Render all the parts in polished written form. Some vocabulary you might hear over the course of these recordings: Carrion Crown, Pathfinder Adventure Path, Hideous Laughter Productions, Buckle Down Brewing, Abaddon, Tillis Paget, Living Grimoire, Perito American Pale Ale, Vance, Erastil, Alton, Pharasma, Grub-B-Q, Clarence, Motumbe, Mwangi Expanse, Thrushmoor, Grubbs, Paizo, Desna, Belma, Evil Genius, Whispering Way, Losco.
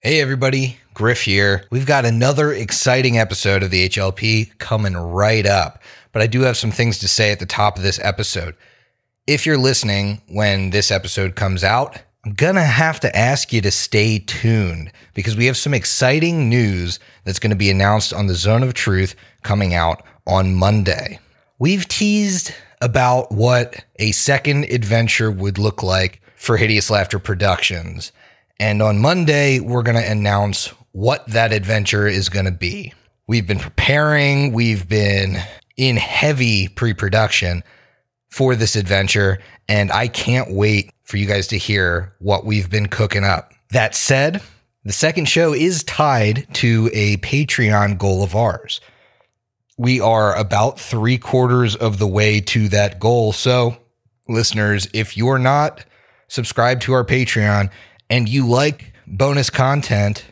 Hey everybody, Griff here. We've got another exciting episode of the HLP coming right up, but I do have some things to say at the top of this episode. If you're listening when this episode comes out, I'm gonna have to ask you to stay tuned because we have some exciting news that's gonna be announced on the Zone of Truth coming out on Monday. We've teased about what a second adventure would look like for Hideous Laughter Productions. And on Monday, we're going to announce what that adventure is going to be. We've been preparing. We've been in heavy pre-production for this adventure. And I can't wait for you guys to hear what we've been cooking up. That said, the second show is tied to a Patreon goal of ours. We are about 3/4 of the way to that goal. So, listeners, if you're not subscribed to our Patreon and you like bonus content,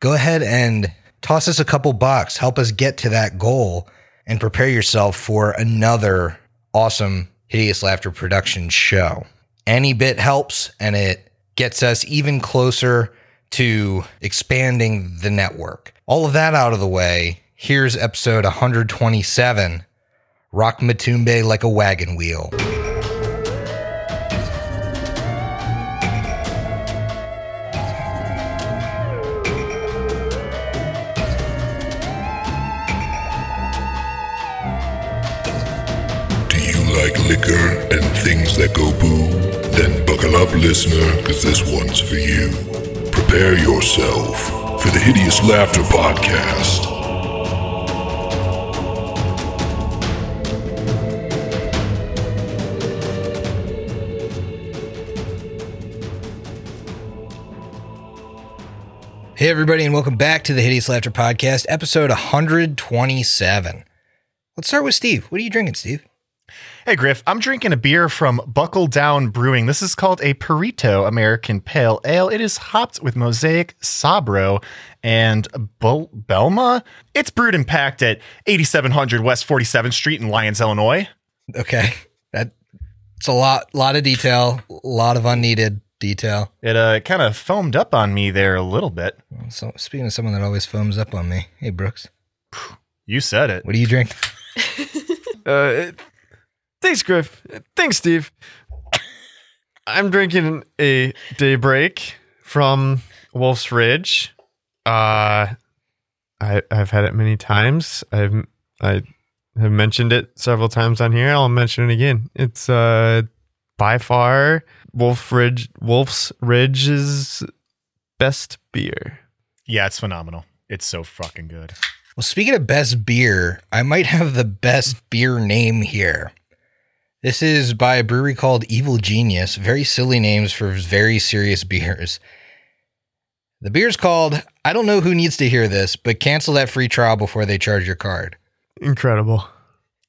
go ahead and toss us a couple bucks. Help us get to that goal and prepare yourself for another awesome Hideous Laughter Production show. Any bit helps, and it gets us even closer to expanding the network. All of that out of the way, here's episode 127, Rock Motumbe Like a Wagon Wheel. Liquor and things that go boom, then buckle up, listener, because this one's for you. Prepare yourself for the Hideous Laughter Podcast. Hey everybody, and welcome back to the Hideous Laughter Podcast, episode 127. Let's start with Steve. What are you drinking, Steve? Hey, Griff, I'm drinking a beer from Buckle Down Brewing. This is called a Perito American Pale Ale. It is hopped with Mosaic, Sabro, and Belma. It's brewed and packed at 8700 West 47th Street in Lyons, Illinois. Okay. That's a lot of detail, a lot of unneeded detail. It kind of foamed up on me there a little bit. So, speaking of someone that always foams up on me, hey, Brooks. You said it. What do you drink? Thanks, Griff. Thanks, Steve. I'm drinking a Daybreak from Wolf's Ridge. I've had it many times. I have mentioned it several times on here. I'll mention it again. It's by far Wolf's Ridge's best beer. Yeah, it's phenomenal. It's so fucking good. Well, speaking of best beer, I might have the best beer name here. This is by a brewery called Evil Genius. Very silly names for very serious beers. The beer's called, I don't know who needs to hear this, but cancel that free trial before they charge your card. Incredible.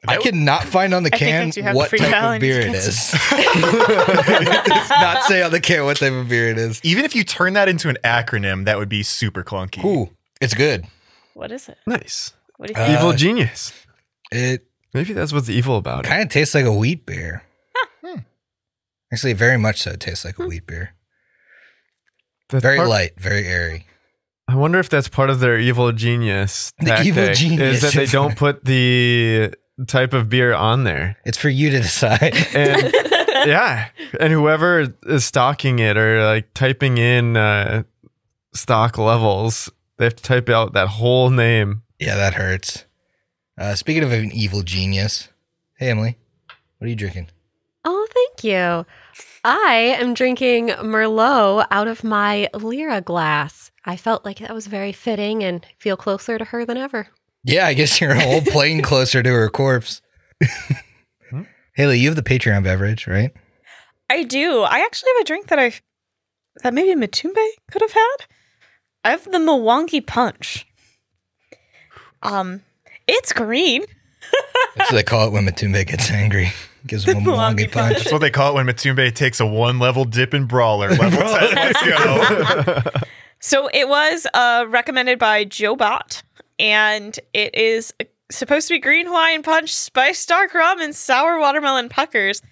I cannot find on the can what type of beer it is. It does not say on the can what type of beer it is. Even if you turn that into an acronym, that would be super clunky. Ooh, it's good. What is it? Nice. What do you think? Evil Genius. Maybe that's what's evil about it. Kind of tastes like a wheat beer. Actually, very much so. It tastes like a wheat beer. That's very light, very airy. I wonder if that's part of their evil genius. The evil genius is that they don't put the type of beer on there. It's for you to decide. And, yeah, and whoever is stocking it or like typing in stock levels, they have to type out that whole name. Yeah, that hurts. Speaking of an evil genius, hey, Emily, what are you drinking? Oh, thank you. I am drinking Merlot out of my Lyra glass. I felt like that was very fitting and feel closer to her than ever. Yeah, I guess you're a whole plane closer to her corpse. Haley, you have the Patreon beverage, right? I do. I actually have a drink that maybe Motumbe could have had. I have the Mwangi Punch. It's green. That's what they call it when Motumbe gets angry. Gives him a Mwangi punch. That's what they call it when Motumbe takes a one-level dip in Brawler. Level 10, let's go. So it was recommended by Joe Bot, and it is supposed to be green Hawaiian punch, spiced dark rum, and sour watermelon puckers.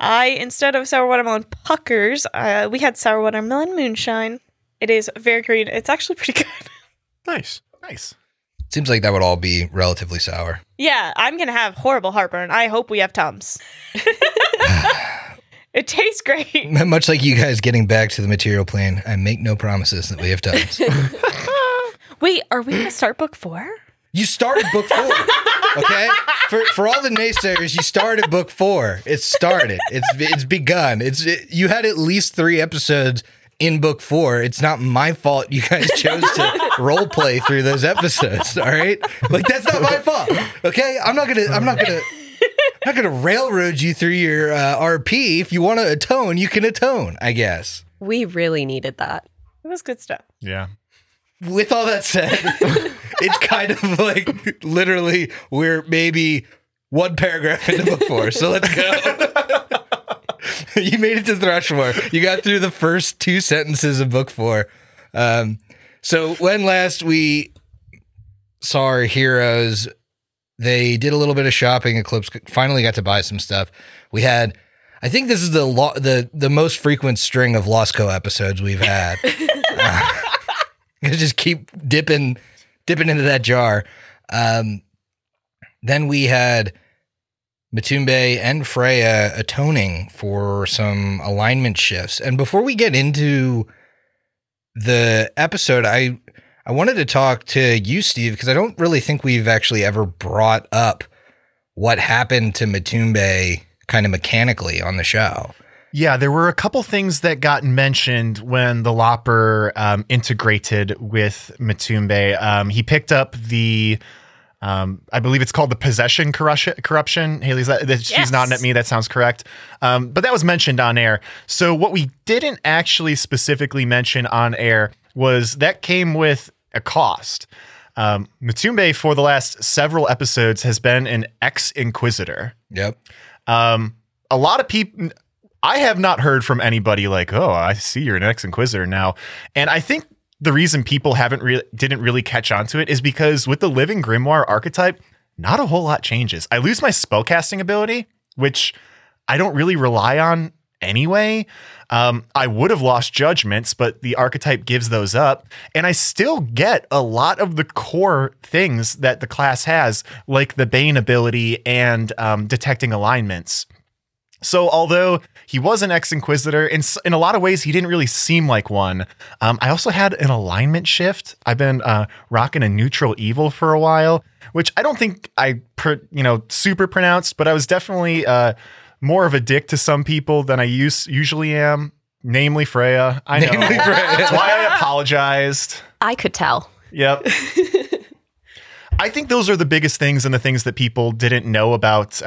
Instead of sour watermelon puckers, we had sour watermelon moonshine. It is very green. It's actually pretty good. Nice. Nice. Seems like that would all be relatively sour. Yeah, I'm going to have horrible heartburn. I hope we have Tums. It tastes great. Much like you guys getting back to the material plane, I make no promises that we have Tums. Wait, are we going to start book 4? You started book 4. Okay? For all the naysayers, you started book 4. It started. It's begun. You had at least 3 episodes in book 4. It's not my fault you guys chose to role play through those episodes, all right? Like, that's not my fault. Okay? I'm not going to railroad you through your RP. If you want to atone, you can atone, I guess. We really needed that. It was good stuff. Yeah. With all that said, it's kind of like literally we're maybe one paragraph into book 4, so let's go. You made it to Thrushmoor. You got through the first 2 sentences of book 4. So when last we saw our heroes, they did a little bit of shopping. Eclipse finally got to buy some stuff. We had, I think this is the most frequent string of Losco episodes we've had. Just keep dipping into that jar. Then we had Motumbe and Freya atoning for some alignment shifts. And before we get into the episode, I wanted to talk to you, Steve, because I don't really think we've actually ever brought up what happened to Motumbe kind of mechanically on the show. Yeah, there were a couple things that got mentioned when the Lopper integrated with Motumbe. He picked up the, I believe it's called the possession corruption. Haley's she's nodding at me. That sounds correct. But that was mentioned on air. So what we didn't actually specifically mention on air was that came with a cost. Motumbe, for the last several episodes, has been an ex-inquisitor. Yep. A lot of people... I have not heard from anybody like, oh, I see you're an ex-inquisitor now. And I think the reason people didn't really catch on to it is because with the Living Grimoire archetype, not a whole lot changes. I lose my spellcasting ability, which I don't really rely on anyway. I would have lost judgments, but the archetype gives those up. And I still get a lot of the core things that the class has, like the Bane ability and detecting alignments. So although he was an ex-inquisitor, in a lot of ways, he didn't really seem like one. I also had an alignment shift. I've been rocking a neutral evil for a while, which I don't think I super pronounced, but I was definitely more of a dick to some people than I usually am, namely Freya. I know. That's why I apologized. I could tell. Yep. I think those are the biggest things and the things that people didn't know about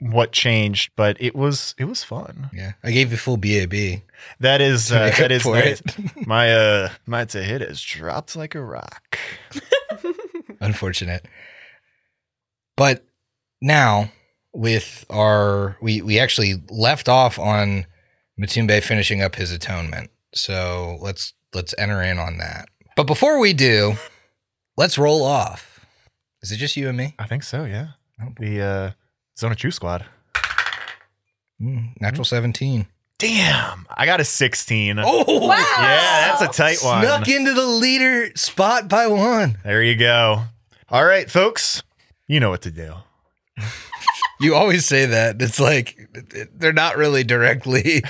what changed, but it was fun. Yeah, I gave you full BAB. That is nice. My hit is dropped like a rock. Unfortunate, but now with we actually left off on Motumbe finishing up his atonement. So let's enter in on that. But before we do, let's roll off. Is it just you and me? I think so, yeah. The Zona True Squad. Natural 17. Damn. I got a 16. Oh, wow. Yeah, that's a tight one. Snuck into the leader spot by 1. There you go. All right, folks. You know what to do. You always say that. It's like they're not really directly.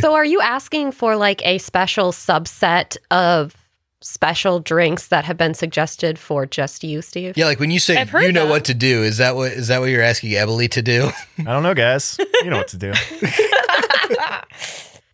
So are you asking for like a special subset of special drinks that have been suggested for just you, Steve? Yeah, like when you say you know what to do, is that what you're asking Emily to do? I don't know, guys. You know what to do.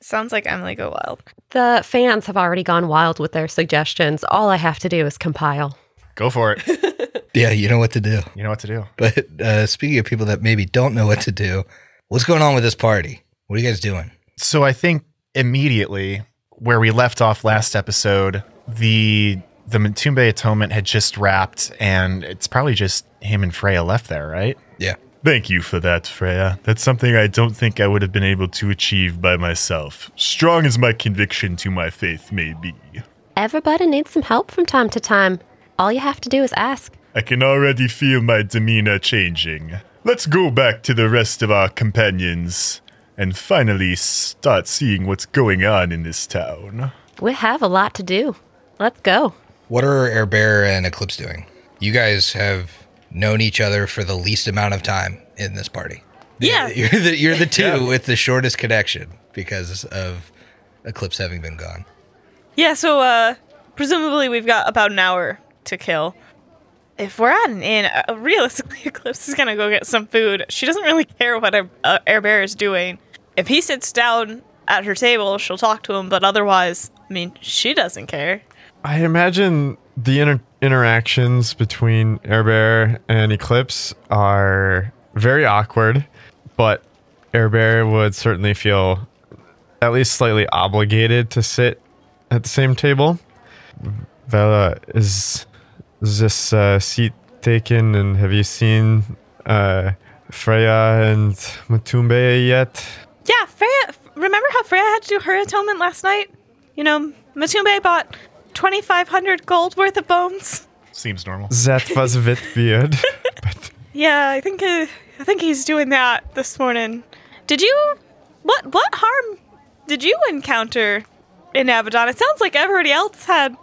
Sounds like Emily go wild. The fans have already gone wild with their suggestions. All I have to do is compile. Go for it. Yeah, you know what to do. You know what to do. But speaking of people that maybe don't know what to do, what's going on with this party? What are you guys doing? So I think immediately where we left off last episode, the Motumbe atonement had just wrapped, and it's probably just him and Freya left there, right? Yeah. Thank you for that, Freya. That's something I don't think I would have been able to achieve by myself. Strong as my conviction to my faith may be. Everybody needs some help from time to time. All you have to do is ask. I can already feel my demeanor changing. Let's go back to the rest of our companions and finally start seeing what's going on in this town. We have a lot to do. Let's go. What are Air Bear and Eclipse doing? You guys have known each other for the least amount of time in this party. Yeah. You're the two with the shortest connection because of Eclipse having been gone. Yeah, so presumably we've got about an hour to kill. If we're at an inn, realistically, Eclipse is going to go get some food. She doesn't really care what Air Bear is doing. If he sits down at her table, she'll talk to him, but otherwise, I mean, she doesn't care. I imagine the interactions between Air Bear and Eclipse are very awkward, but Air Bear would certainly feel at least slightly obligated to sit at the same table. Vela is... Is this seat taken, and have you seen Freya and Motumbe yet? Yeah, Freya. Remember how Freya had to do her atonement last night? You know, Motumbe bought 2,500 gold worth of bones. Seems normal. That was a bit weird. But. Yeah, I think he's doing that this morning. Did you? What harm did you encounter in Abaddon? It sounds like everybody else had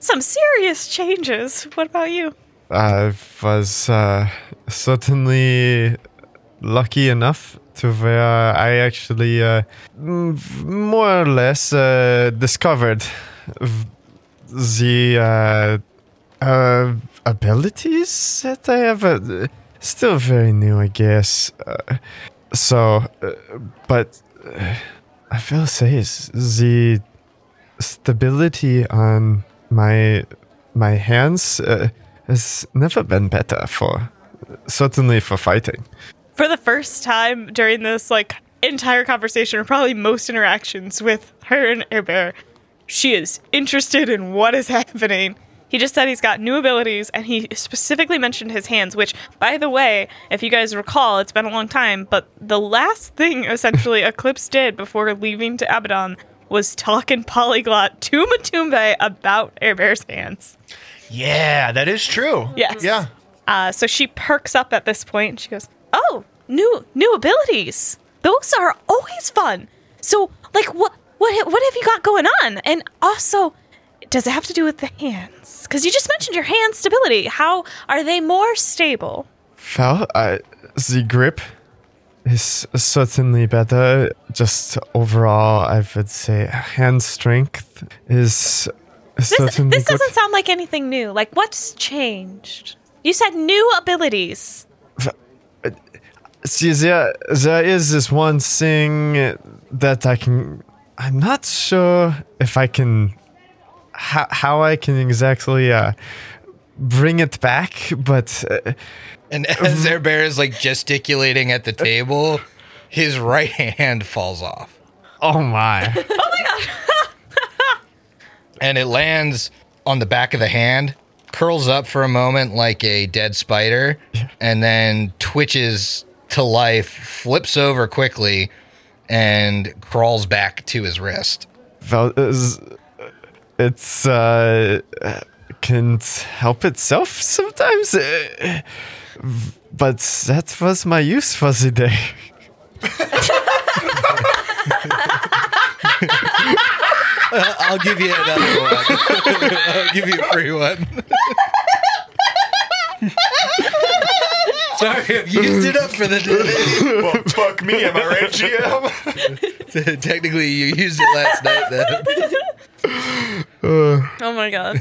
some serious changes. What about you? I was certainly lucky enough to where I actually more or less discovered the abilities that I have. Still very new, I guess. So, but I will say is the stability on my hands has never been better certainly for fighting. For the first time during this entire conversation, or probably most interactions with her and Air Bear, she is interested in what is happening. He just said he's got new abilities, and he specifically mentioned his hands, which, by the way, if you guys recall, it's been a long time, but the last thing essentially Eclipse did before leaving to Abaddon was talking polyglot to Motumbe about Air Bear's hands. Yeah, that is true. Yes. Yeah. So she perks up at this point. And she goes, "Oh, new abilities. Those are always fun. So, what have you got going on? And also, does it have to do with the hands? Because you just mentioned your hand stability. How are they more stable?" Well, the grip is certainly better. Just overall, I would say hand strength is certainly This doesn't sound like anything new. Like, what's changed? You said new abilities. See, there is this one thing that I'm not sure if I can... How I can exactly bring it back, but... And as Air Bear is gesticulating at the table, his right hand falls off. Oh my. Oh my god. And it lands on the back of the hand, curls up for a moment like a dead spider, and then twitches to life, flips over quickly, and crawls back to his wrist. It's can help itself sometimes. But that was my use for the day. I'll give you another one. I'll give you a free one. Sorry, I've used it up for the day. Well, fuck me, am I right, GM? Technically, you used it last night, then. Oh my god.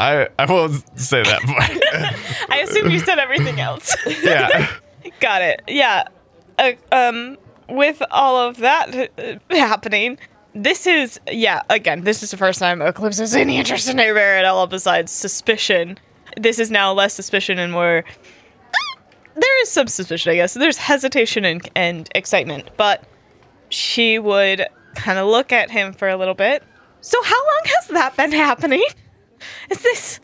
I won't say that. But I assume you said everything else. Yeah. Got it. Yeah. With all of that happening, this is the first time Eclipse has any interest in Air Bear at all besides suspicion. This is now less suspicion and more... There is some suspicion, I guess. There's hesitation and excitement, but she would kind of look at him for a little bit. So how long has that been happening? Is this,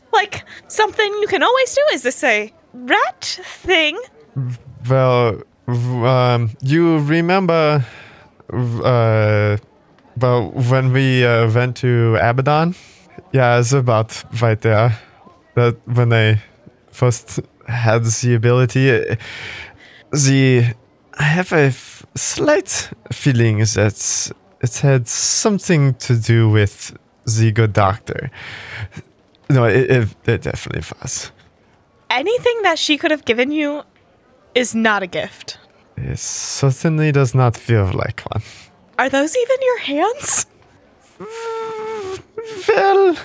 something you can always do? Is this a rat thing? Well, you remember when we went to Abaddon? Yeah, it's about right there. That when I first had the ability, I have a slight feeling that It had something to do with the good doctor. No, it definitely was. Anything that she could have given you is not a gift. It certainly does not feel like one. Are those even your hands? Well...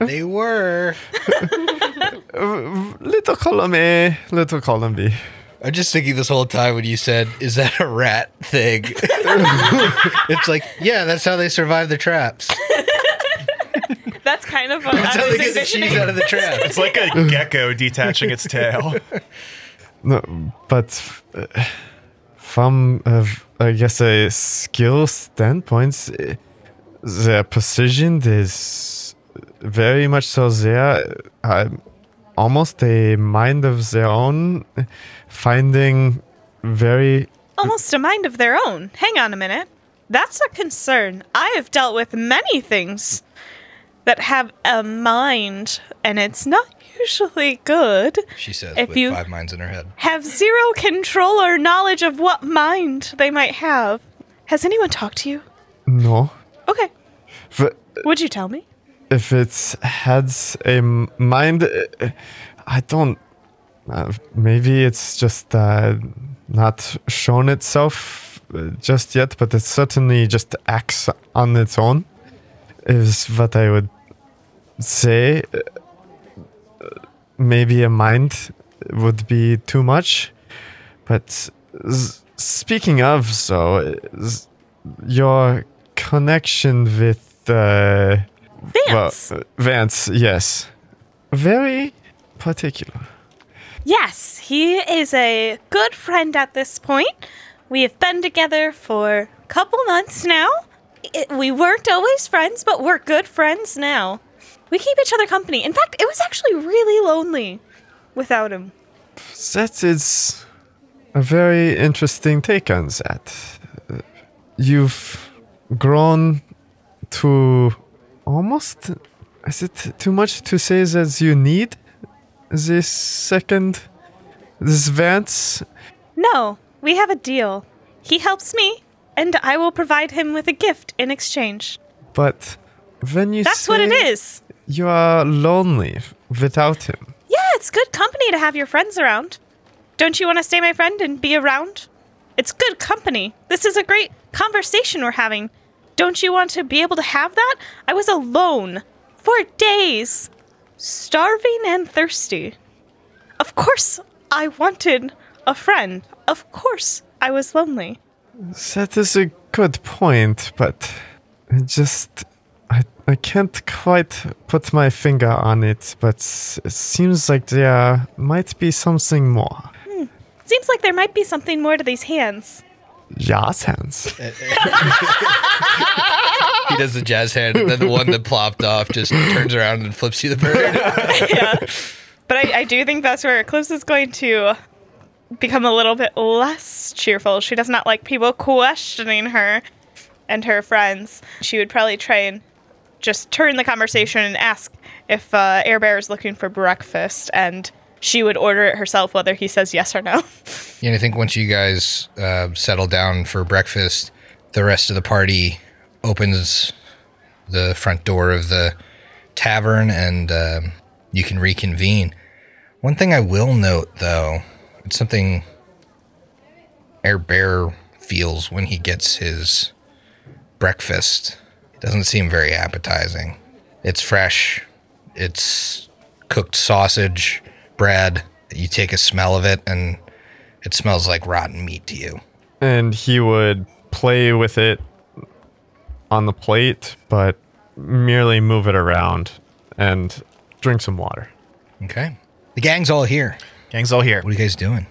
they were. Little column A, little column B. I'm just thinking this whole time when you said, is that a rat thing? It's like, yeah, that's how they survive the traps. That's kind of that's how they get the cheese out of the trap. It's like a gecko detaching its tail. No, but from, I guess, a skill standpoint, their precision is very much so there. Almost a mind of their own, finding very... Almost a mind of their own. Hang on a minute. That's a concern. I have dealt with many things that have a mind, and it's not usually good. She says if with you 5 minds in her head. Have zero control or knowledge of what mind they might have. Has anyone talked to you? No. Okay. But, would you tell me? If it had a mind, I don't... maybe it's just not shown itself just yet, but it certainly just acts on its own, is what I would say. Maybe a mind would be too much. But speaking of, so, your connection with... Vance. Well, Vance, yes. Very particular. Yes, he is a good friend at this point. We have been together for a couple months now. We weren't always friends, but we're good friends now. We keep each other company. In fact, it was actually really lonely without him. That is a very interesting take on that. You've grown to... almost, is it too much to say that you need this Vance? No, we have a deal. He helps me, and I will provide him with a gift in exchange. But when you that's what it is. You are lonely without him. Yeah, it's good company to have your friends around. Don't you want to stay my friend and be around? It's good company. This is a great conversation we're having. Don't you want to be able to have that? I was alone for days, starving and thirsty. Of course I wanted a friend. Of course I was lonely. That is a good point, but I can't quite put my finger on it, but it seems like there might be something more. Seems like there might be something more to these hands. Jazz hands. He does the jazz hand, and then the one that plopped off just turns around and flips you the bird. Yeah. But I do think that's where Eclipse is going to become a little bit less cheerful. She does not like people questioning her and her friends. She would probably try and just turn the conversation and ask if Air Bear is looking for breakfast, and she would order it herself, whether he says yes or no. Yeah, I think once you guys settle down for breakfast, the rest of the party opens the front door of the tavern, and you can reconvene. One thing I will note, though, it's something Air Bear feels when he gets his breakfast. It doesn't seem very appetizing. It's fresh. It's cooked sausage. Bread, you take a smell of it, and it smells like rotten meat to you. And he would play with it on the plate, but merely move it around and drink some water. Okay. The gang's all here. What are you guys doing?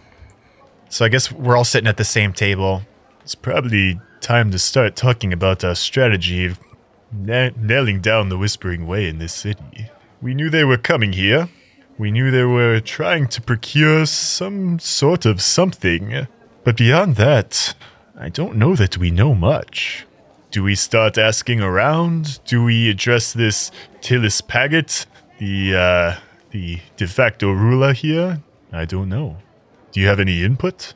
So I guess we're all sitting at the same table. It's probably time to start talking about our strategy of nailing down the Whispering Way in this city. We knew they were coming here. We knew they were trying to procure some sort of something, but beyond that, I don't know that we know much. Do we start asking around? Do we address this Tillis Paget, the de facto ruler here? I don't know. Do you have any input?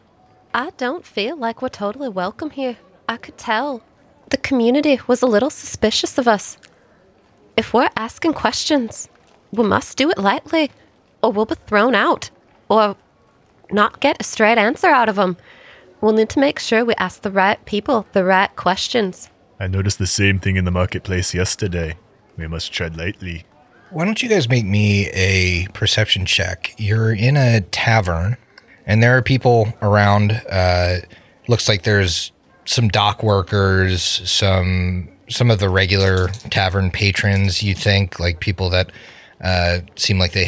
I don't feel like we're totally welcome here. I could tell. the community was a little suspicious of us. If we're asking questions, we must do it lightly, or we'll be thrown out, or not get a straight answer out of them. We'll need to make sure we ask the right people the right questions. I noticed the same thing in the marketplace yesterday. We must tread lightly. Why don't you guys make me a perception check? You're in a tavern, and there are people around. Looks like there's some dock workers, some of the regular tavern patrons, you think, like people that seem like they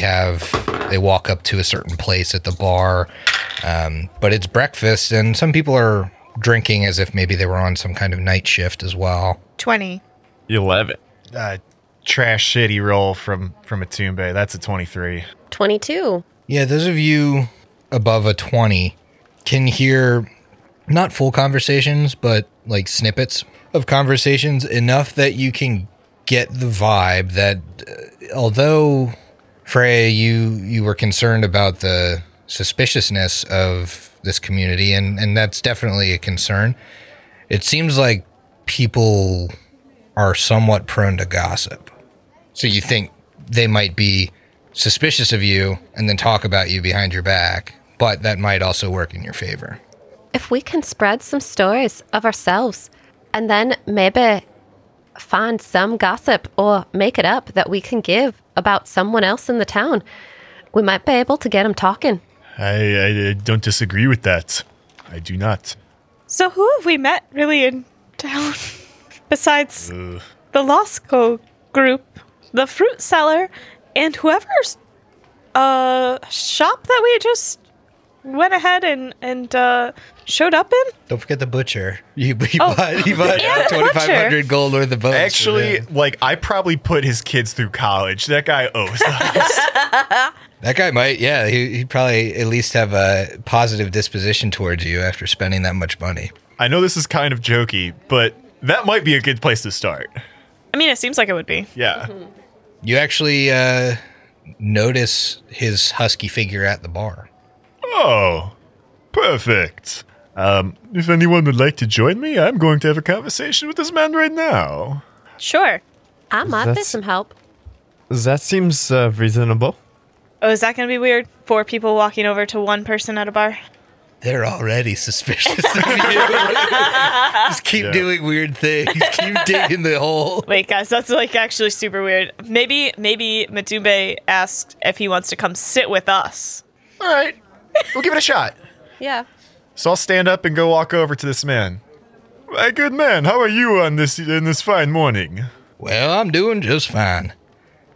walk up to a certain place at the bar. But it's breakfast, and some people are drinking as if maybe they were on some kind of night shift as well. 20. 11. Trash shitty roll from Motumbe. That's a 23. 22. Yeah, those of you above a 20 can hear not full conversations, but like snippets of conversations, enough that you can get the vibe that although, Freya, you were concerned about the suspiciousness of this community, and that's definitely a concern, it seems like people are somewhat prone to gossip. So you think they might be suspicious of you and then talk about you behind your back, but that might also work in your favor. If we can spread some stories of ourselves and then maybe find some gossip or make it up that we can give about someone else in the town, we might be able to get them talking. I don't disagree with that. I do not. So who have we met really in town besides the Losco group, the fruit seller, and whoever's shop that we just went ahead and showed up in? Don't forget the butcher. He bought 2,500 gold worth of bones. Actually, I probably put his kids through college. That guy owes us. That guy might, yeah. He'd probably at least have a positive disposition towards you after spending that much money. I know this is kind of jokey, but that might be a good place to start. I mean, it seems like it would be. Yeah. Mm-hmm. You actually notice his husky figure at the bar. Oh, perfect. If anyone would like to join me, I'm going to have a conversation with this man right now. Sure. I might be some help. That seems reasonable. Oh, is that going to be weird? 4 people walking over to 1 person at a bar? They're already suspicious of you. Just keep doing weird things. Keep digging the hole. Wait, guys, that's actually super weird. Maybe Motumbe asked if he wants to come sit with us. All right. We'll give it a shot. Yeah. So I'll stand up and go walk over to this man. My good man, how are you in this fine morning? Well, I'm doing just fine.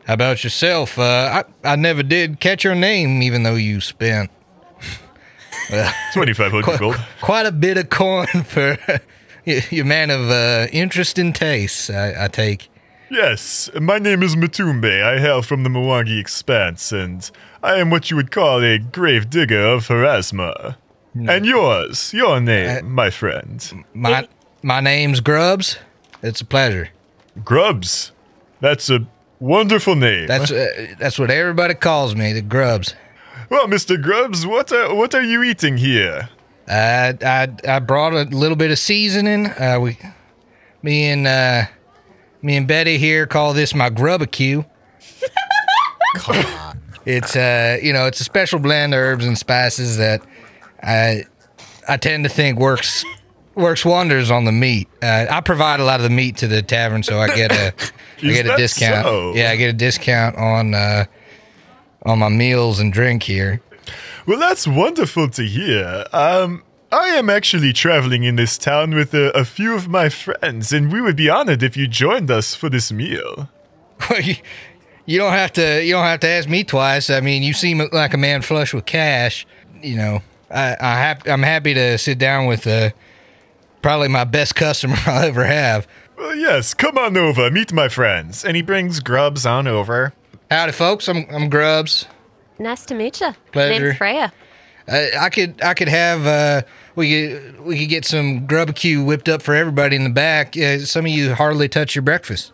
How about yourself? I never did catch your name, even though you spent well, 2,500 gold. Quite a bit of coin for your man of interest and taste, I take. Yes, my name is Motumbe. I hail from the Mwangi Expanse, and I am what you would call a grave digger of Harasma. No. And your name, my friend. My name's Grubbs. It's a pleasure. Grubbs? That's a wonderful name. That's what everybody calls me, the Grubbs. Well, Mr. Grubbs, what are you eating here? I brought a little bit of seasoning. Me and Betty here call this my Grub-B-Q. It's it's a special blend of herbs and spices that I tend to think works wonders on the meat. I provide a lot of the meat to the tavern, so I get a discount. So? Yeah, I get a discount on my meals and drink here. Well, that's wonderful to hear. I am actually traveling in this town with a few of my friends, and we would be honored if you joined us for this meal. Well, you don't have to ask me twice. I mean, you seem like a man flush with cash. You know, I'm happy to sit down with probably my best customer I'll ever have. Well, yes, come on over, meet my friends. And he brings Grubbs on over. Howdy, folks. I'm Grubbs. Nice to meet you. Pleasure. Name's Freya. I could have we could get some Grub-B-Q whipped up for everybody in the back. Some of you hardly touch your breakfast.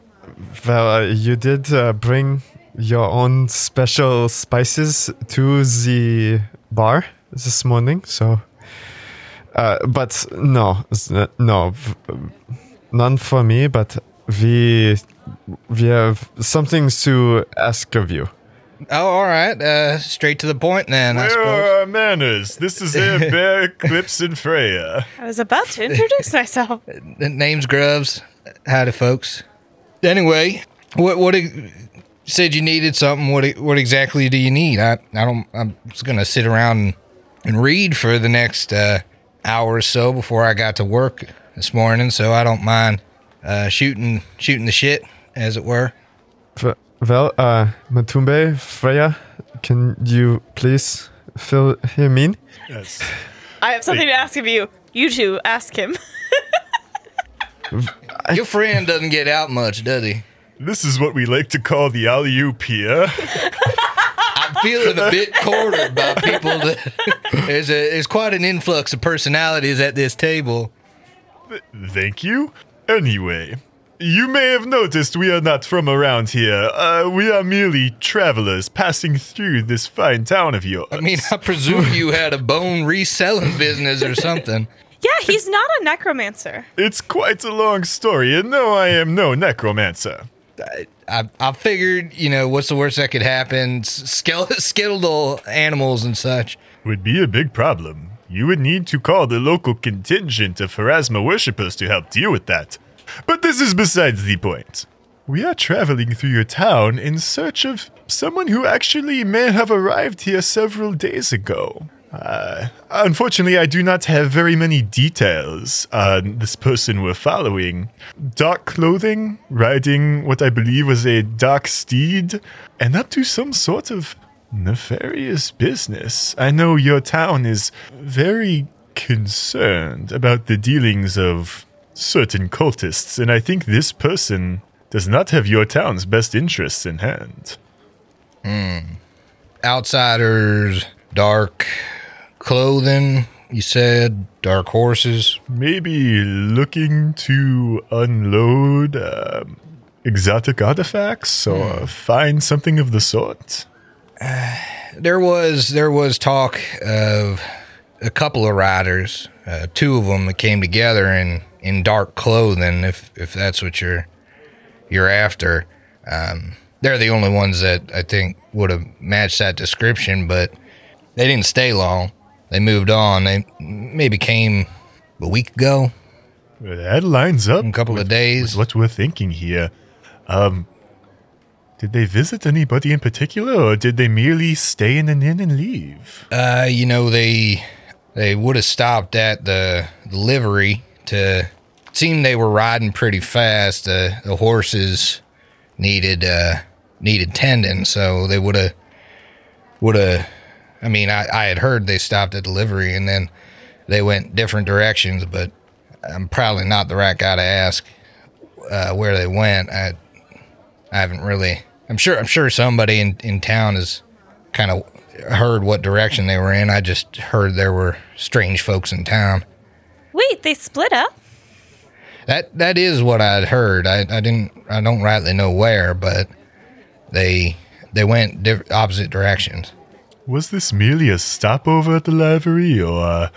Well, you did bring your own special spices to the bar this morning, so. But no, None for me, but we have something to ask of you. Oh, all right. Straight to the point then. Where are our manners? This is Air Bear, Clips, and Freya. I was about to introduce myself. Name's Grubbs. Howdy, folks. Anyway, what said you needed something? What exactly do you need? I'm just gonna sit around and read for the next hour or so before I got to work this morning, so I don't mind shooting the shit, as it were. Well, Motumbe, Freya, can you please fill him in? Yes. I have something to ask of you. You two, ask him. Your friend doesn't get out much, does he? This is what we like to call the alley-oop here. I'm feeling a bit cornered by people. There's quite an influx of personalities at this table. Thank you. Anyway, you may have noticed we are not from around here. We are merely travelers passing through this fine town of yours. I mean, I presume you had a bone reselling business or something. Yeah, he's not a necromancer. It's quite a long story, and no, I am no necromancer. I figured, you know, what's the worst that could happen? Skeletal animals and such. Would be a big problem. You would need to call the local contingent of Pharasma worshippers to help deal with that. But this is besides the point. We are traveling through your town in search of someone who actually may have arrived here several days ago. Unfortunately, I do not have very many details on this person we're following. Dark clothing, riding what I believe was a dark steed, and up to some sort of nefarious business. I know your town is very concerned about the dealings of certain cultists, and I think this person does not have your town's best interests in hand. Outsiders, dark clothing, you said, dark horses. Maybe looking to unload exotic artifacts or find something of the sort. There was talk of a couple of riders, two of them that came together in dark clothing, if that's what you're after. They're the only ones that I think would have matched that description, but they didn't stay long. They moved on. They maybe came a week ago. That lines up. A couple of days. With what we're thinking here. Did they visit anybody in particular, or did they merely stay in an inn and leave? You know, they would have stopped at the livery to seem they were riding pretty fast. The horses needed tending, so they would have. I mean, I had heard they stopped at the livery and then they went different directions, but I'm probably not the right guy to ask where they went. I haven't really. I'm sure somebody in town has kind of heard what direction they were in. I just heard there were strange folks in town. Wait, they split up? That is what I'd heard. I don't rightly know where, but they went opposite directions. Was this merely a stopover at the library, or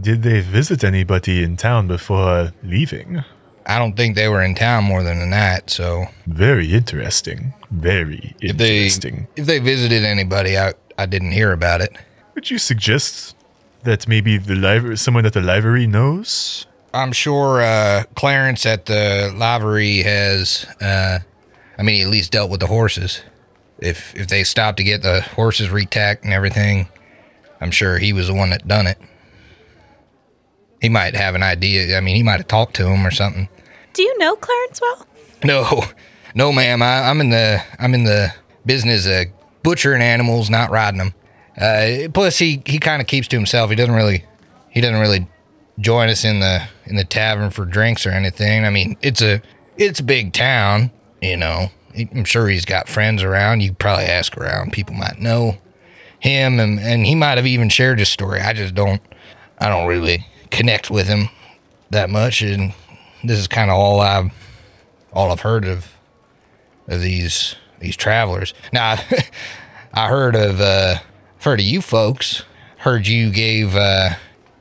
did they visit anybody in town before leaving? I don't think they were in town more than a night, so... Very interesting. If they visited anybody, I didn't hear about it. Would you suggest that maybe someone at the library knows? I'm sure Clarence at the library has, at least dealt with the horses. If they stopped to get the horses retacked and everything, I'm sure he was the one that done it. He might have an idea. I mean, he might have talked to him or something. Do you know Clarence well? No, ma'am. I'm in the business of butchering animals, not riding them. Plus, he kind of keeps to himself. He doesn't really join us in the tavern for drinks or anything. I mean, it's a big town, you know. I'm sure he's got friends around. You probably ask around. People might know him, and he might have even shared his story. I just don't really connect with him that much, and this is kind of all I've heard of these travelers. Now, I heard of you folks. Heard you gave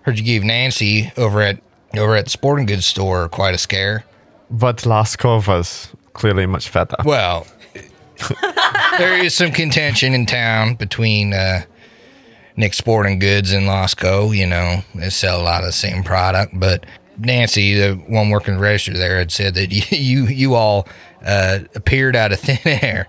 Nancy over at over at the sporting goods store quite a scare. But Losco was clearly much better. Well, there is some contention in town between Nick's Sporting Goods and Losco. You know, they sell a lot of the same product. But Nancy, the one working the register there, had said that you all appeared out of thin air,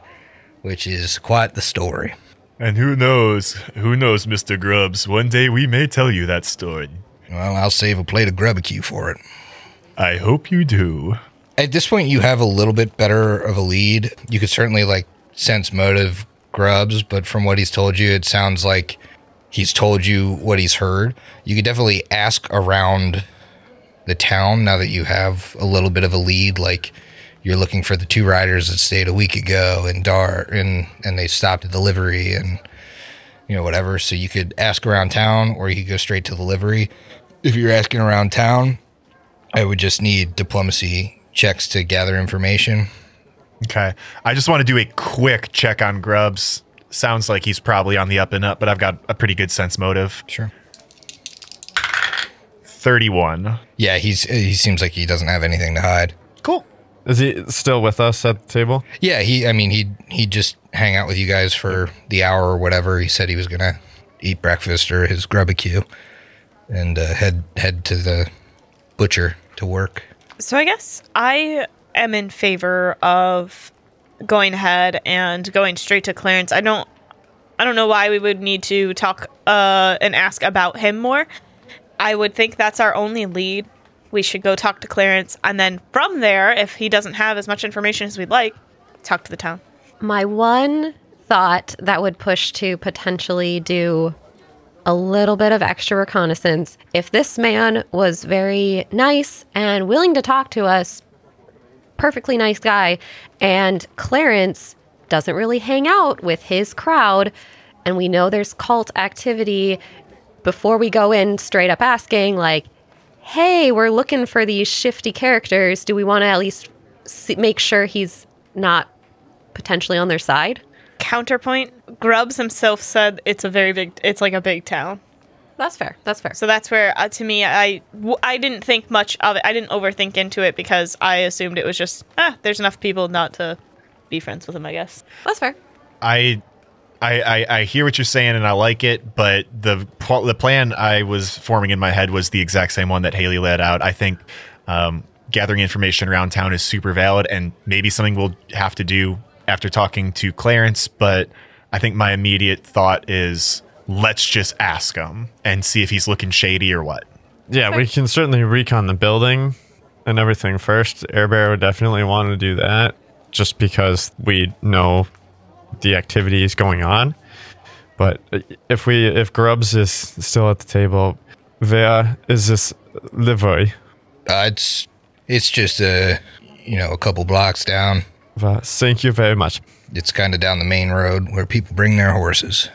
which is quite the story. And who knows, Mr. Grubbs, one day we may tell you that story. Well, I'll save a plate of Grub-B-Q for it. I hope you do. At this point, you have a little bit better of a lead. You could certainly, sense motive Grubbs, but from what he's told you, it sounds like he's told you what he's heard. You could definitely ask around the town now that you have a little bit of a lead, you're looking for the two riders that stayed a week ago in Dar, and they stopped at the livery and, whatever. So you could ask around town, or you could go straight to the livery. If you're asking around town, I would just need diplomacy checks to gather information. Okay. I just want to do a quick check on Grubbs. Sounds like he's probably on the up and up, but I've got a pretty good sense motive. Sure. 31. Yeah, he seems like he doesn't have anything to hide. Cool. Is he still with us at the table? Yeah, he'd just hang out with you guys for the hour or whatever. He said he was going to eat breakfast or his Grub-B-Q and head to the butcher to work. So I guess I am in favor of going ahead and going straight to Clarence. I don't know why we would need to talk and ask about him more. I would think that's our only lead. We should go talk to Clarence, and then from there, if he doesn't have as much information as we'd like, talk to the town. My one thought that would push to potentially do a little bit of extra reconnaissance, if this man was very nice and willing to talk to us, perfectly nice guy, and Clarence doesn't really hang out with his crowd, and we know there's cult activity, before we go in straight up asking, hey, we're looking for these shifty characters. Do we want to at least make sure he's not potentially on their side? Counterpoint, Grubbs himself said it's a big town. That's fair. So that's where, to me, I didn't think much of it. I didn't overthink into it because I assumed it was just, there's enough people not to be friends with him, I guess. That's fair. I hear what you're saying, and I like it, but the plan I was forming in my head was the exact same one that Haley laid out. I think gathering information around town is super valid, and maybe something we'll have to do after talking to Clarence, but I think my immediate thought is let's just ask him and see if he's looking shady or what. Yeah, we can certainly recon the building and everything first. Air Bear would definitely want to do that just because we know the activities going on, but if Grubbs is still at the table, where is this livery? It's just a couple blocks down. Well, thank you very much. It's kind of down the main road where people bring their horses.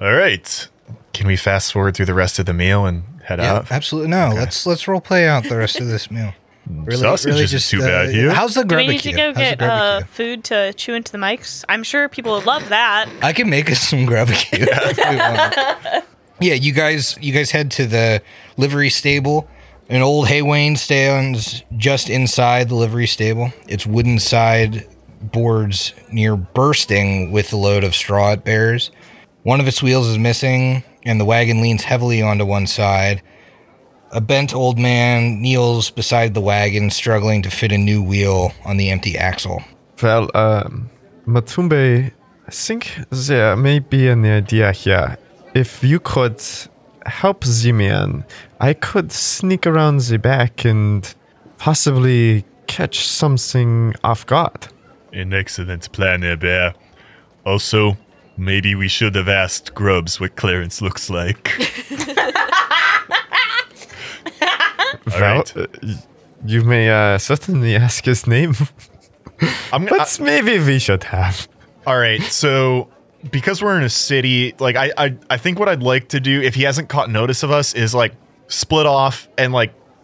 All right, can we fast forward through the rest of the meal and head out? Absolutely. No, okay. Let's role play out the rest of this meal. Really, sausage really isn't too bad here. How's the Grub-B-Q? We need to go get food to chew into the mics. I'm sure people would love that. I can make us some Grub-B-Q. Yeah, you guys head to the livery stable. An old hay wain stands just inside the livery stable. Its wooden side boards near bursting with the load of straw it bears. One of its wheels is missing, and the wagon leans heavily onto one side. A bent old man kneels beside the wagon, struggling to fit a new wheel on the empty axle. Well, Motumbe, I think there may be an idea here. If you could help the man, I could sneak around the back and possibly catch something off guard. An excellent plan, Herbert. Also, maybe we should have asked Grubbs what Clarence looks like. Well, right. You may certainly ask his name. But maybe we should have. All right, so because we're in a city, I think what I'd like to do, if he hasn't caught notice of us, is split off and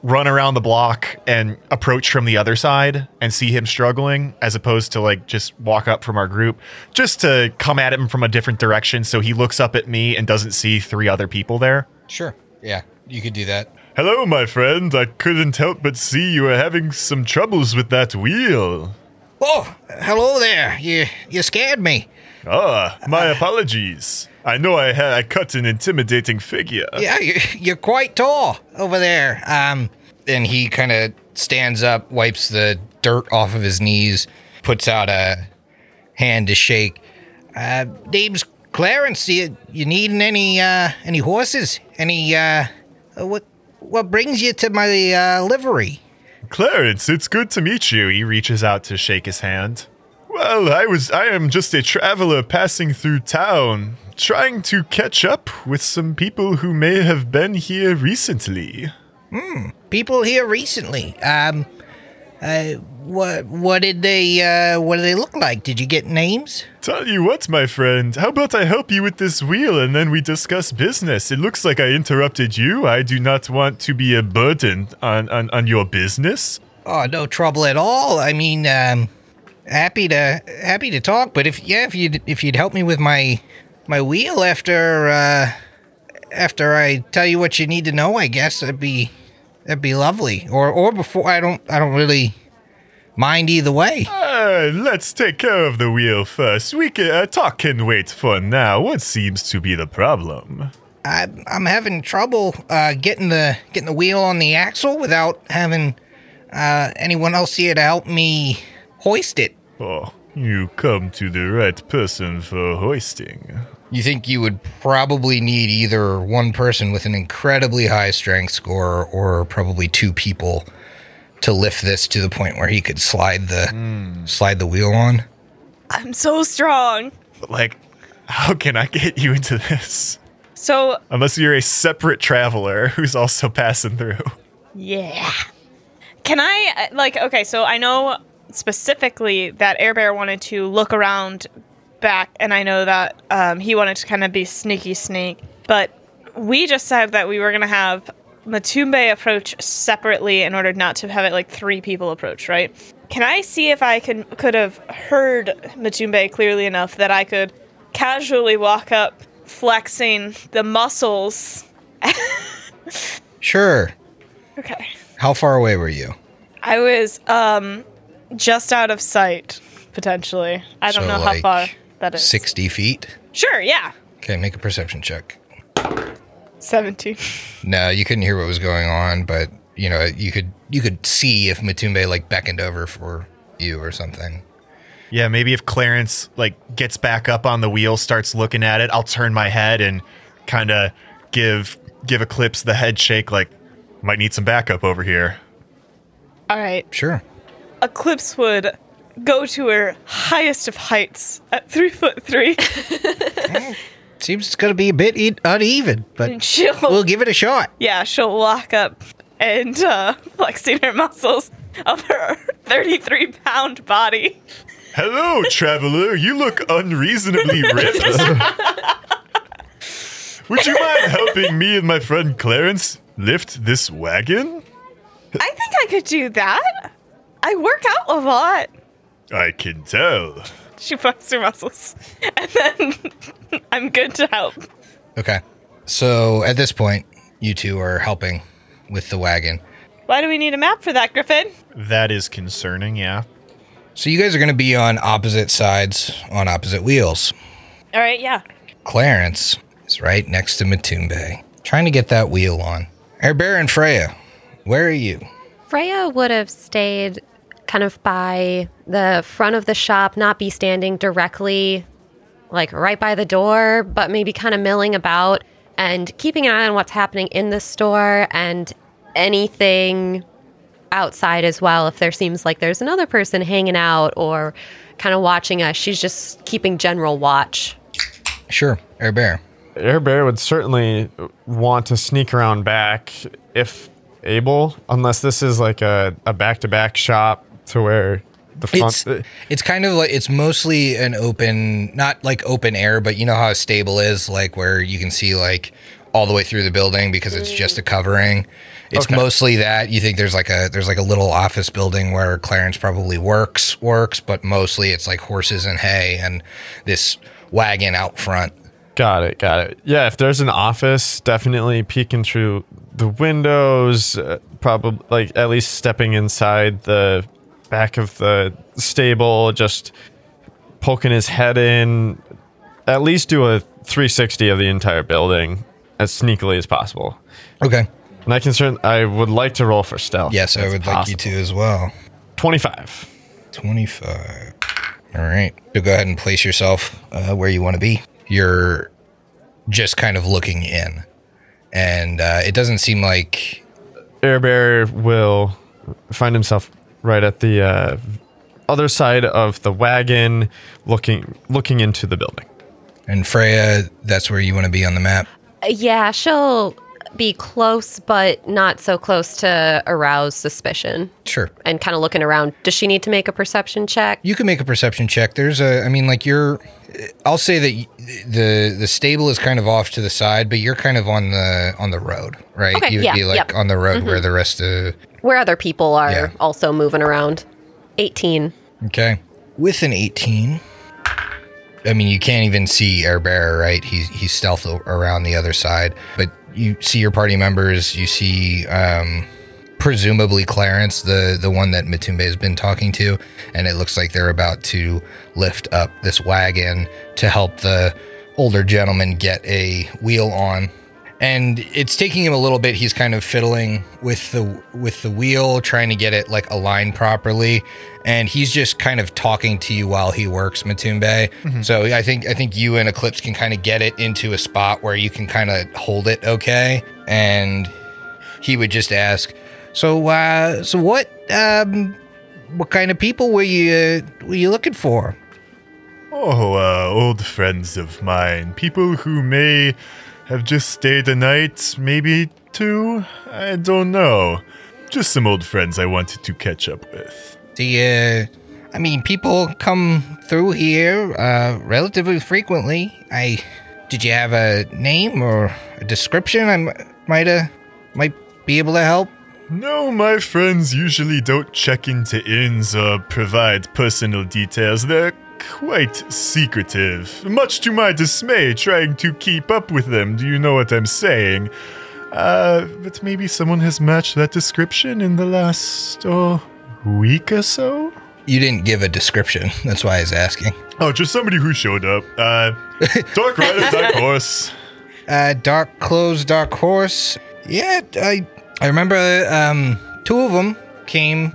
run around the block and approach from the other side and see him struggling, as opposed to just walk up from our group, just to come at him from a different direction so he looks up at me and doesn't see three other people there. Sure, yeah, you could do that. Hello, my friend. I couldn't help but see you were having some troubles with that wheel. Oh, hello there. You scared me. Ah, my apologies. I know I cut an intimidating figure. Yeah, you're quite tall over there. And he kind of stands up, wipes the dirt off of his knees, puts out a hand to shake. Name's Clarence. You needing any horses? What brings you to my livery? Clarence, it's good to meet you. He reaches out to shake his hand. Well, I am just a traveler passing through town, trying to catch up with some people who may have been here recently. People here recently. What did they look like? Did you get names? Tell you what, my friend, how about I help you with this wheel and then we discuss business? It looks like I interrupted you. I do not want to be a burden on your business. Oh, no trouble at all. I mean, happy to talk, but if you'd help me with my wheel after I tell you what you need to know, I guess that'd be lovely. Or before, I don't really mind either way. Let's take care of the wheel first. We can talk can wait for now. What seems to be the problem? I'm having trouble getting the wheel on the axle without having anyone else here to help me hoist it. Oh, you come to the right person for hoisting. You think you would probably need either one person with an incredibly high strength score or probably two people to lift this to the point where he could slide the wheel on. I'm so strong. Like, how can I get you into this? So, unless you're a separate traveler who's also passing through. Yeah. Can I, okay, so I know specifically that Air Bear wanted to look around back, and I know that he wanted to kind of be sneaky snake, but we just said that we were going to have Motumbe approach separately in order not to have it like three people approach, right? Can I see if I could have heard Motumbe clearly enough that I could casually walk up, flexing the muscles? Sure. Okay. How far away were you? I was just out of sight, potentially. I don't know how far. That is 60 feet? Sure, yeah. Okay, make a perception check. 17. No, you couldn't hear what was going on, but, you could see if Motumbe, beckoned over for you or something. Yeah, maybe if Clarence, gets back up on the wheel, starts looking at it, I'll turn my head and kind of give Eclipse the head shake, might need some backup over here. All right. Sure. Eclipse would go to her highest of heights at 3'3". Seems it's going to be a bit uneven, but we'll give it a shot. Yeah, she'll walk up and flexing her muscles of her 33-pound body. Hello, traveler. You look unreasonably ripped. Would you mind helping me and my friend Clarence lift this wagon? I think I could do that. I work out a lot. I can tell. She flexed her muscles. And then I'm good to help. Okay. So at this point, you two are helping with the wagon. Why do we need a map for that, Griffin? That is concerning, yeah. So you guys are going to be on opposite sides, on opposite wheels. All right, yeah. Clarence is right next to Motumbe, trying to get that wheel on. Air Bear and Freya, where are you? Freya would have stayed kind of by the front of the shop, not be standing directly, right by the door, but maybe kind of milling about and keeping an eye on what's happening in the store and anything outside as well. If there seems like there's another person hanging out or kind of watching us, she's just keeping general watch. Sure. Air Bear. Air Bear would certainly want to sneak around back if able, unless this is a back-to-back shop. To where the front... It's kind of it's mostly an open, not open air, but you know how a stable is, where you can see all the way through the building because it's just a covering. It's okay. Mostly that. You think there's a little office building where Clarence probably works, but mostly it's horses and hay and this wagon out front. Got it. Yeah, if there's an office, definitely peeking through the windows, probably like at least stepping inside the back of the stable, just poking his head in. At least do a 360 of the entire building as sneakily as possible. Okay. And I would like to roll for stealth. Yes, I would like you to as well. 25. All right. So go ahead and place yourself where you want to be. You're just kind of looking in. And it doesn't seem like... Air Bear will find himself right at the other side of the wagon, looking into the building. And Freya, that's where you want to be on the map? Yeah, she'll be close, but not so close to arouse suspicion. Sure. And kind of looking around. Does she need to make a perception check? You can make a perception check. I'll say that the stable is kind of off to the side, but you're kind of on the road, right? Okay, you would be on the road, mm-hmm, where the rest of... Where other people are also moving around. 18. Okay. With an 18... I mean, you can't even see Air Bearer, right? He's stealth around the other side. But you see your party members. You see, presumably Clarence, the one that Motumbe has been talking to. And it looks like they're about to lift up this wagon to help the older gentleman get a wheel on. And it's taking him a little bit. He's kind of fiddling with the wheel, trying to get it aligned properly. And he's just kind of talking to you while he works, Motumbe. Mm-hmm. So I think you and Eclipse can kind of get it into a spot where you can kind of hold it okay. And he would just ask, so what kind of people were you looking for? Oh, old friends of mine, people who may have just stayed a night, maybe two? I don't know. Just some old friends I wanted to catch up with. People come through here relatively frequently. Did you have a name or a description I might be able to help? No, my friends usually don't check into inns or provide personal details. They're quite secretive, much to my dismay, trying to keep up with them. Do you know what I'm saying? But maybe someone has matched that description in the last week or so? You didn't give a description. That's why I was asking. Oh, just somebody who showed up. Dark rider, dark horse. Dark clothes, dark horse. Yeah, I remember two of them came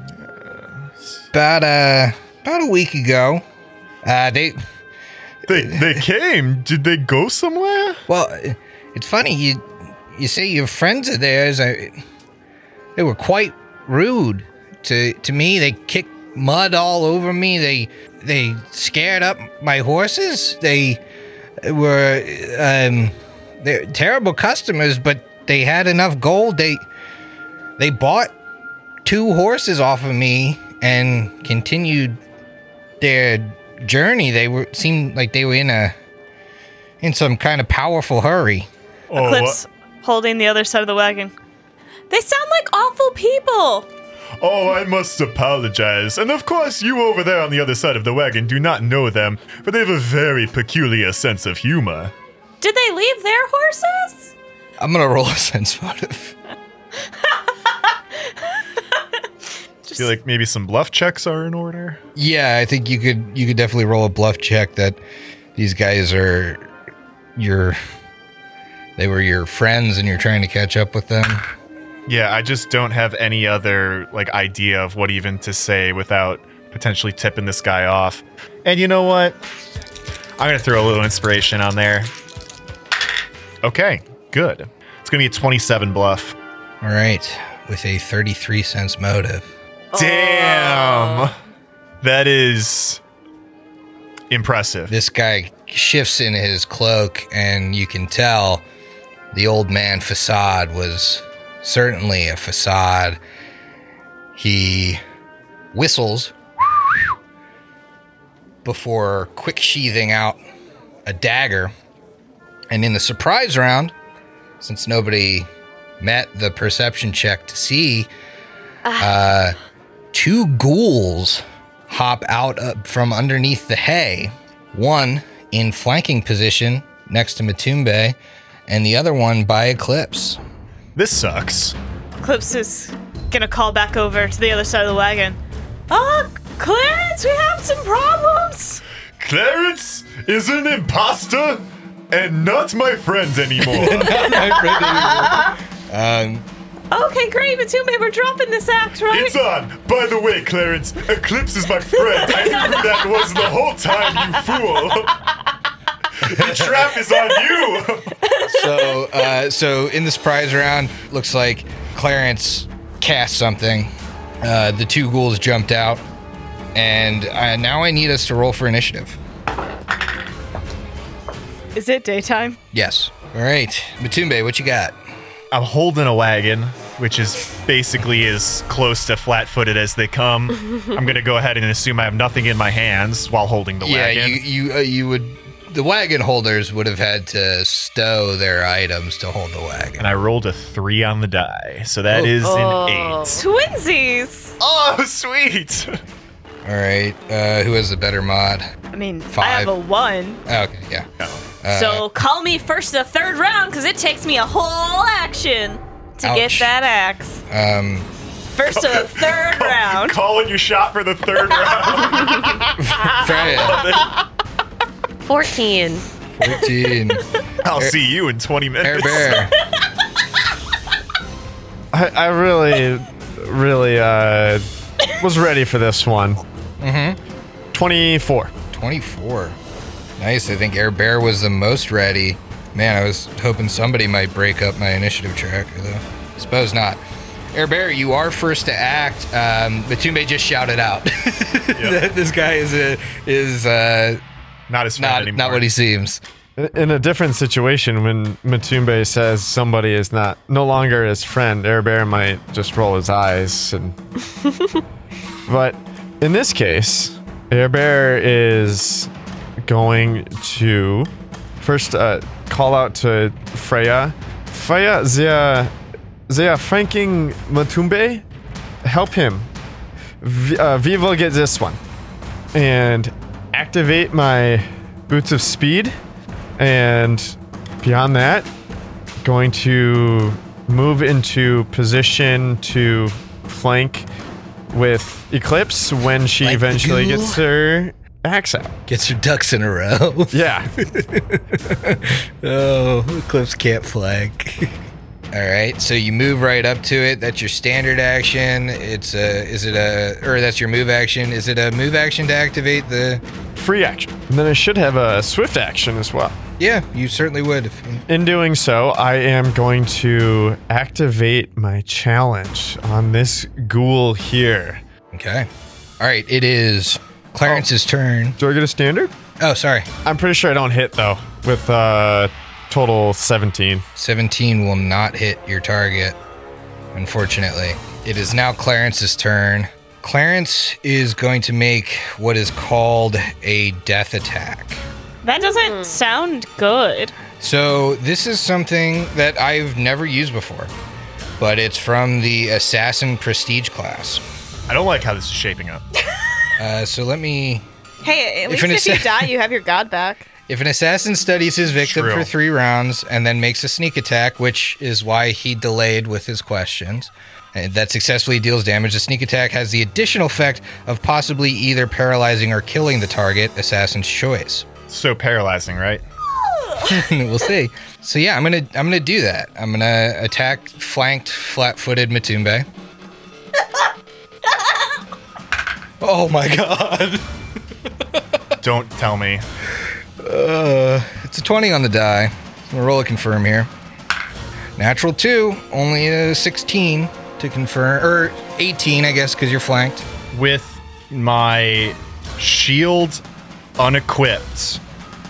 about a week ago. They came. Did they go somewhere? Well, it's funny. You say your friends are theirs. They were quite rude to me. They kicked mud all over me. They scared up my horses. They were they're terrible customers, but they had enough gold. They bought two horses off of me and continued their journey. They seemed like they were in some kind of powerful hurry. Eclipse holding the other side of the wagon. They sound like awful people. Oh, I must apologize. And of course, you over there on the other side of the wagon do not know them, but they have a very peculiar sense of humor. Did they leave their horses? I'm gonna roll a sense motive. I feel like maybe some bluff checks are in order. Yeah, I think you could definitely roll a bluff check that these guys are your friends and you're trying to catch up with them. Yeah, I just don't have any other idea of what even to say without potentially tipping this guy off. And you know what? I'm going to throw a little inspiration on there. Okay, good. It's going to be a 27 bluff. All right, with a 33 cents motive. Damn, that is impressive. This guy shifts in his cloak, and you can tell the old man facade was certainly a facade. He whistles before quick sheathing out a dagger. And in the surprise round, since nobody met the perception check to see, two ghouls hop out from underneath the hay, one in flanking position next to Motumbe, and the other one by Eclipse. This sucks. Eclipse is gonna call back over to the other side of the wagon. Oh, Clarence, we have some problems. Clarence is an imposter and not my friend anymore. Okay, great, Motumbe, we're dropping this act, right? It's on. By the way, Clarence, Eclipse is my friend. I knew that was the whole time, you fool. The trap is on you. So in the surprise round, looks like Clarence cast something. The two ghouls jumped out, and now I need us to roll for initiative. Is it daytime? Yes. All right, Motumbe, what you got? I'm holding a wagon, which is basically as close to flat-footed as they come. I'm going to go ahead and assume I have nothing in my hands while holding the wagon. Yeah, you would. The wagon holders would have had to stow their items to hold the wagon. And I rolled a 3 on the die, so that is an 8. Twinsies! Oh, sweet! All right, who has the better mod? I mean, 5. I have a 1. Oh, okay, yeah. So call me first the third round, because it takes me a whole action to get that axe. First to the third round. Calling your shot for the third round. 14. I'll see you in 20 minutes. Bear. I really was ready for this one. Mm-hmm. 24. Nice. I think Air Bear was the most ready. Man, I was hoping somebody might break up my initiative tracker, though. Suppose not. Air Bear, you are first to act. Motumbe just shouted out that this guy is not his friend anymore. Not what he seems. In a different situation, when Motumbe says somebody is no longer his friend, Air Bear might just roll his eyes. But in this case, Air Bear is going to first call out to Freya. Freya, they are flanking Motumbe. Help him. We will get this one. And activate my Boots of Speed. And beyond that, going to move into position to flank with Eclipse when she eventually gets her axe out. Gets her ducks in a row. Yeah. Oh, Eclipse can't flank. All right, so you move right up to it. That's your standard action. That's your move action. Is it a move action to activate the free action? And then I should have a swift action as well. Yeah, you certainly would. In doing so, I am going to activate my challenge on this ghoul here. Okay. All right, it is Clarence's turn. Do I get a standard? Oh, sorry. I'm pretty sure I don't hit, though, with total 17. 17 will not hit your target, unfortunately. It is now Clarence's turn. Clarence is going to make what is called a death attack. That doesn't sound good. So this is something that I've never used before, but it's from the Assassin Prestige class. I don't like how this is shaping up. So let me... Hey, at least if you die, you have your god back. If an assassin studies his victim for 3 rounds and then makes a sneak attack, which is why he delayed with his questions, and that successfully deals damage, the sneak attack has the additional effect of possibly either paralyzing or killing the target, assassin's choice. So paralyzing, right? We'll see. So yeah, I'm gonna do that. I'm gonna attack flanked, flat-footed Motumbe. Oh my god! Don't tell me. It's a 20 on the die. I'm gonna roll a confirm here. Natural 2, only a 16 to confirm, or 18, I guess, because you're flanked. With my shield unequipped,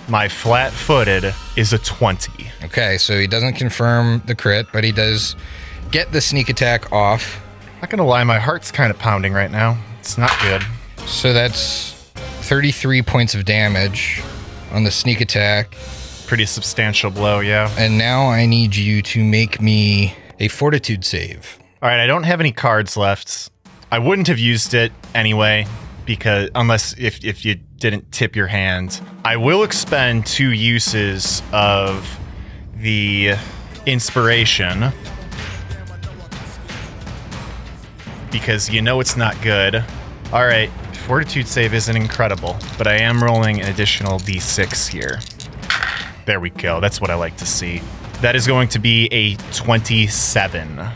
my flat-footed is a 20. Okay, so he doesn't confirm the crit, but he does get the sneak attack off. Not gonna lie, my heart's kind of pounding right now. It's not good. So that's 33 points of damage on the sneak attack. Pretty substantial blow, yeah. And now I need you to make me a fortitude save. All right, I don't have any cards left. I wouldn't have used it anyway. because unless if you didn't tip your hand, I will expend 2 uses of the inspiration because you know it's not good. All right, fortitude save isn't incredible, but I am rolling an additional d6 here. There we go. That's what I like to see. That is going to be a 27.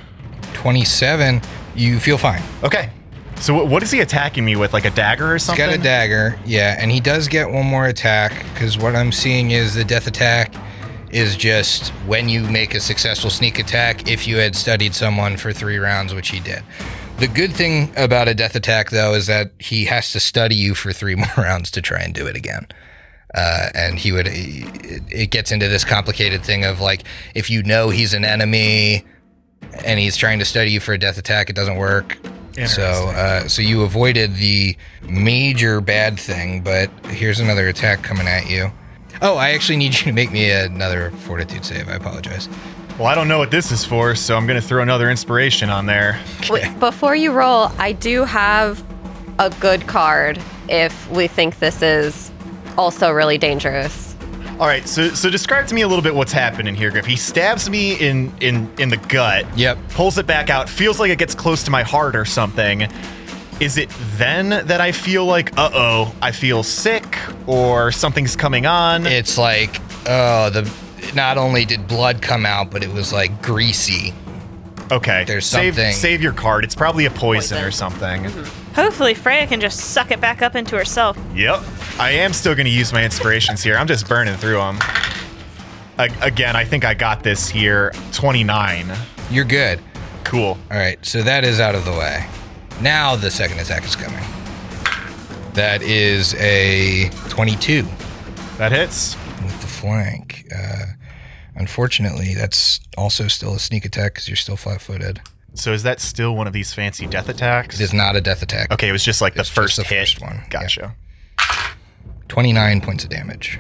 27? You feel fine. Okay. So what is he attacking me with? Like a dagger or something? He's got a dagger, yeah. And he does get one more attack because what I'm seeing is the death attack is just when you make a successful sneak attack if you had studied someone for 3 rounds, which he did. The good thing about a death attack, though, is that he has to study you for 3 more rounds to try and do it again. And he would. It gets into this complicated thing of like, if you know he's an enemy and he's trying to study you for a death attack, it doesn't work. So you avoided the major bad thing, but here's another attack coming at you. Oh, I actually need you to make me another fortitude save. I apologize. Well, I don't know what this is for, so I'm going to throw another inspiration on there. Okay. Before you roll, I do have a good card if we think this is also really dangerous. All right, so describe to me a little bit what's happening here, Griff. He stabs me in the gut. Yep. Pulls it back out. Feels like it gets close to my heart or something. Is it then that I feel like, uh-oh, I feel sick or something's coming on? It's like, oh, not only did blood come out, but it was like greasy. Okay. There's something. Save your card. It's probably a poison or something. Mm-hmm. Hopefully Freya can just suck it back up into herself. Yep. I am still going to use my inspirations here. I'm just burning through them. Again, I think I got this here. 29. You're good. Cool. All right. So that is out of the way. Now the second attack is coming. That is a 22. That hits. With the flank. Unfortunately, that's also still a sneak attack because you're still flat-footed. So is that still one of these fancy death attacks? It is not a death attack. Okay, it was just like the first hit. It's just the first one. Gotcha. Yeah. 29 points of damage.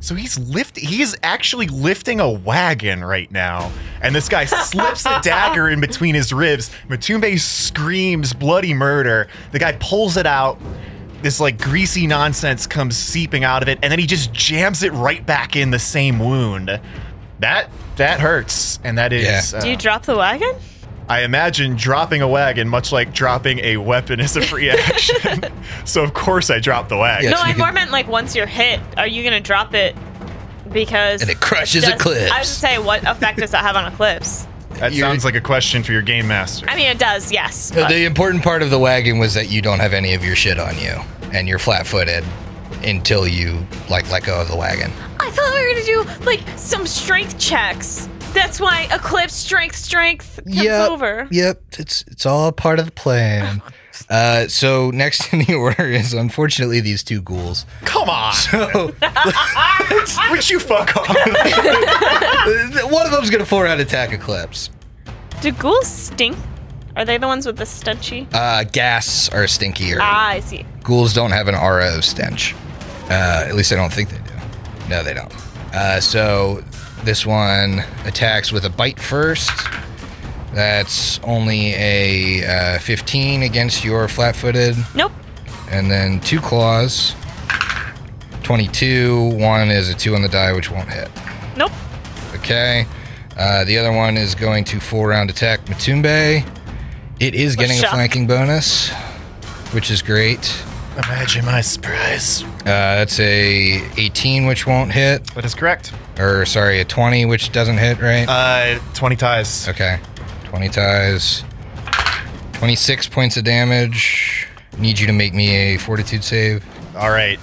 So he's actually lifting a wagon right now. And this guy slips a dagger in between his ribs. Motumbe screams bloody murder. The guy pulls it out. This like greasy nonsense comes seeping out of it. And then he just jams it right back in the same wound. That hurts, and that is... Yeah. Do you drop the wagon? I imagine dropping a wagon, much like dropping a weapon, is a free action. So, of course, I dropped the wagon. Yes, no, I more meant, like, once you're hit, are you going to drop it because... And it crushes Eclipse. I was going to say, what effect does that have on Eclipse? That sounds like a question for your game master. I mean, it does, yes. But... The important part of the wagon was that you don't have any of your shit on you, and you're flat-footed until you, like, let go of the wagon. I thought we were going to do, like, some strength checks. That's why Eclipse strength comes over. Yep, it's all part of the plan. So next in the order is, unfortunately, these 2 ghouls. Come on! So, would you fuck off? One of them's going to 4-out attack Eclipse. Do ghouls stink? Are they the ones with the stenchy? Gas are stinkier. Ah, I see. Ghouls don't have an aura of stench. At least I don't think they do. No, they don't. So this one attacks with a bite first. That's only a 15 against your flat-footed. Nope. And then 2 claws. 22. One is a 2 on the die, which won't hit. Nope. Okay. The other one is going to 4-round attack Motumbe. It is getting a flanking bonus, which is great. Imagine my surprise. That's a 18, which won't hit. That is correct. Or, sorry, a 20, which doesn't hit, right? 20 ties. Okay. 20 ties. 26 points of damage. Need you to make me a fortitude save. All right.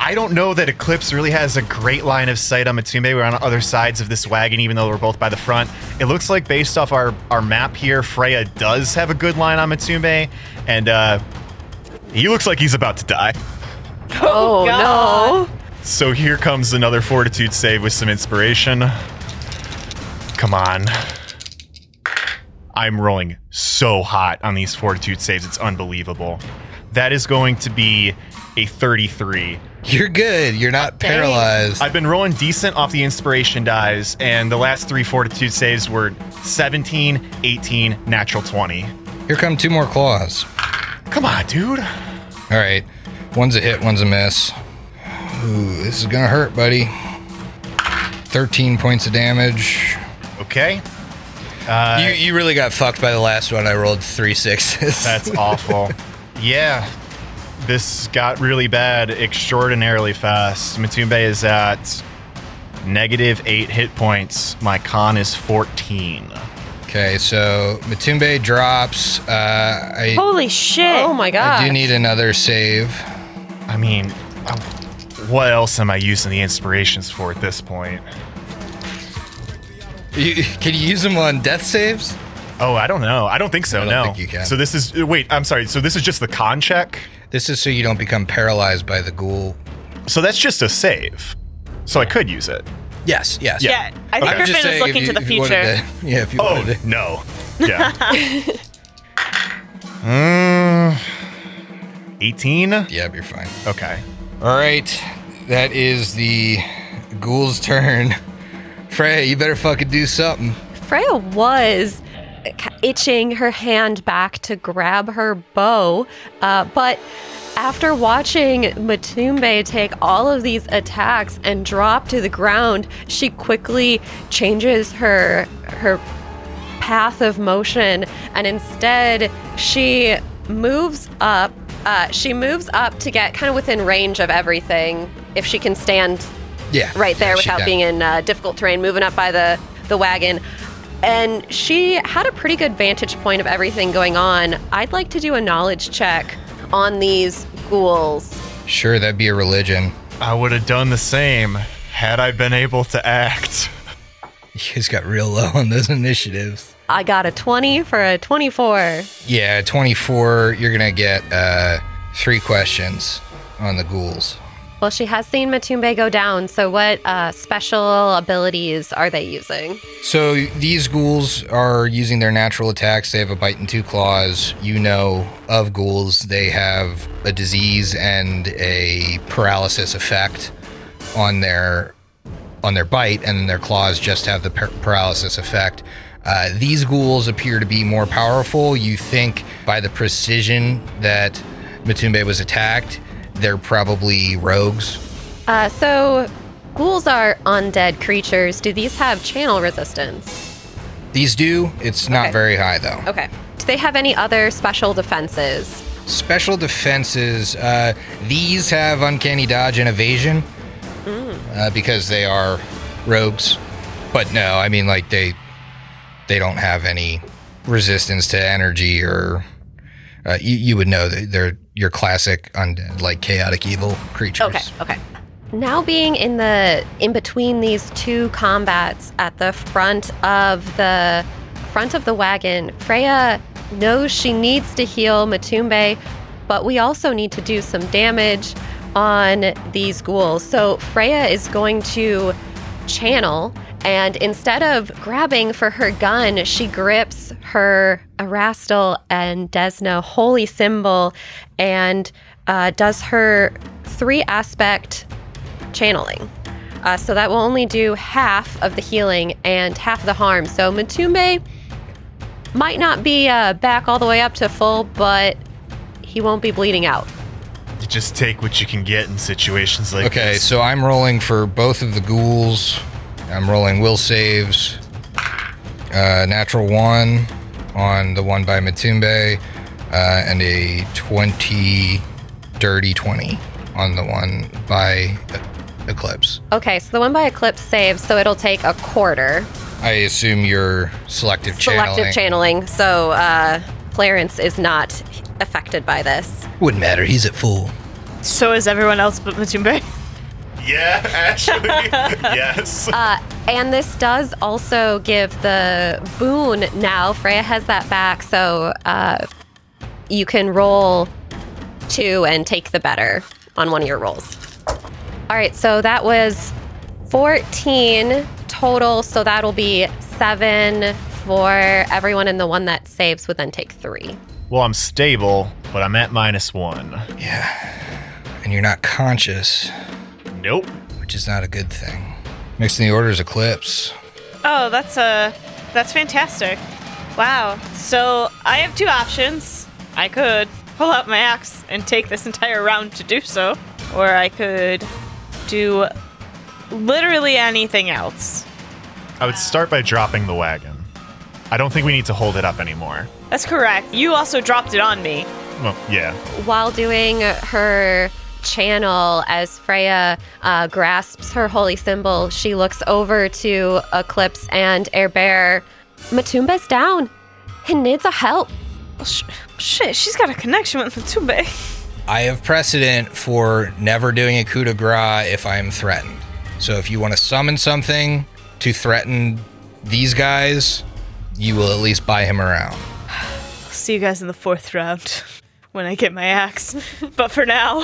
I don't know that Eclipse really has a great line of sight on Motumbe. We're on other sides of this wagon, even though we're both by the front. It looks like, based off our map here, Freya does have a good line on Motumbe, and... He looks like he's about to die. Oh, God. No. So here comes another fortitude save with some inspiration. Come on. I'm rolling so hot on these fortitude saves. It's unbelievable. That is going to be a 33. You're good. You're not paralyzed. I've been rolling decent off the inspiration dies, and the last 3 fortitude saves were 17, 18, natural 20. Here come 2 more claws. Come on, dude. All right. One's a hit, one's a miss. Ooh, this is going to hurt, buddy. 13 points of damage. Okay. You really got fucked by the last one. I rolled 3 6s. That's awful. Yeah. This got really bad extraordinarily fast. Motumbe is at -8 hit points. My con is 14. Okay, so Motumbe drops. Holy shit. Oh, my God. I do need another save. I mean, what else am I using the inspirations for at this point? Can you use them on death saves? Oh, I don't know. I don't think so, no. I don't think you can. So this is... Wait, I'm sorry. So this is just the con check? This is so you don't become paralyzed by the ghoul. So that's just a save. So I could use it. Yes. Yeah, I think Griffin is looking to the future. If you wanted to. No. Yeah. 18? Yeah, you're fine. Okay. All right. That is the ghoul's turn. Freya, you better fucking do something. Freya was itching her hand back to grab her bow, but after watching Motumbe take all of these attacks and drop to the ground, she quickly changes her path of motion, and instead she moves up. She moves up to get kind of within range of everything, if she can stand. Yeah, right there without being in difficult terrain, moving up by the wagon. And she had a pretty good vantage point of everything going on. I'd like to do a knowledge check on these ghouls. Sure, that'd be a religion. I would have done the same had I been able to act. You guys got real low on those initiatives. I got a 20 for a 24. Yeah, 24, you're going to get 3 questions on the ghouls. Well, she has seen Motumbe go down, so what special abilities are they using? So these ghouls are using their natural attacks. They have a bite and 2 claws. You know of ghouls. They have a disease and a paralysis effect on their bite, and their claws just have the paralysis effect. These ghouls appear to be more powerful. You think by the precision that Motumbe was attacked, they're probably rogues. So ghouls are undead creatures. Do these have channel resistance? These do. It's not very high, though. Okay. Do they have any other special defenses? Special defenses. These have uncanny dodge and evasion because they are rogues. But no, I mean, like, they don't have any resistance to energy or... you would know that they're your classic undead, like chaotic evil creatures. Okay. Now being in between these two combats at the front of the wagon, Freya knows she needs to heal Motumbe, but we also need to do some damage on these ghouls. So Freya is going to channel, and instead of grabbing for her gun, she grips her Erastil and Desna holy symbol and does her 3-aspect channeling. So that will only do half of the healing and half the harm. So Motumbe might not be back all the way up to full, but he won't be bleeding out. You just take what you can get in situations like this. Okay, so I'm rolling for both of the ghouls. I'm rolling will saves. Natural 1 on the one by Motumbe, and a 20, dirty 20 on the one by Eclipse. Okay, so the one by Eclipse saves, so it'll take a quarter. I assume you're selective channeling, so Clarence is not affected by this. Wouldn't matter, he's at full. So is everyone else but Motumbe? Yeah, actually, yes. And this does also give the boon now. Freya has that back, so you can roll 2 and take the better on one of your rolls. All right, so that was 14 total, so that'll be 7 for everyone, and the one that saves would then take 3. Well, I'm stable, but I'm at -1. Yeah, and you're not conscious. Nope. Which is not a good thing. Next in the order is Eclipse. Oh, that's fantastic. Wow. So I have 2 options. I could pull out my axe and take this entire round to do so, or I could do literally anything else. I would start by dropping the wagon. I don't think we need to hold it up anymore. That's correct. You also dropped it on me. Well, yeah. While doing her channel, as Freya grasps her holy symbol, she looks over to Eclipse and Airbear. Matumba's down. He needs a help. Well, shit, she's got a connection with Motumbe. I have precedent for never doing a coup de grace if I am threatened. So if you want to summon something to threaten these guys, you will at least buy him around. I'll see you guys in the fourth round when I get my axe. But for now,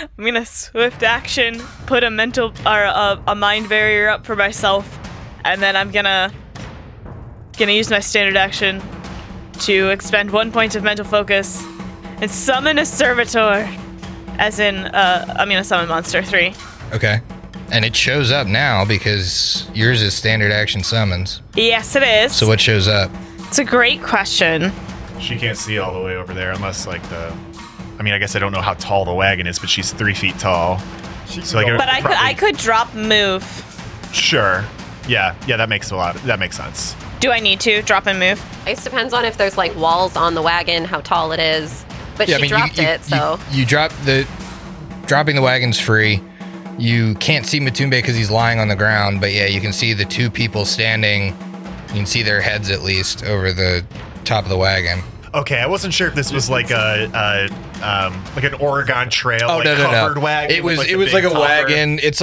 I'm gonna swift action, put a mental or a mind barrier up for myself, and then I'm gonna use my standard action to expend 1 point of mental focus and summon a servitor, as in I'm gonna summon Monster 3. Okay. And it shows up now because yours is standard action summons. Yes, it is. So what shows up? It's a great question. She can't see all the way over there unless, like, I guess I don't know how tall the wagon is, but she's 3 feet tall. I could drop move. Sure. Yeah, that makes sense. Do I need to drop and move? It depends on if there's, like, walls on the wagon, how tall it is. But yeah, she dropped it. Dropping the wagon's free. You can't see Motumbe because he's lying on the ground, but yeah, you can see the two people standing. You can see their heads, at least, over the top of the wagon. Okay, I wasn't sure if this was like a an Oregon Trail covered wagon. It was like a wagon. It's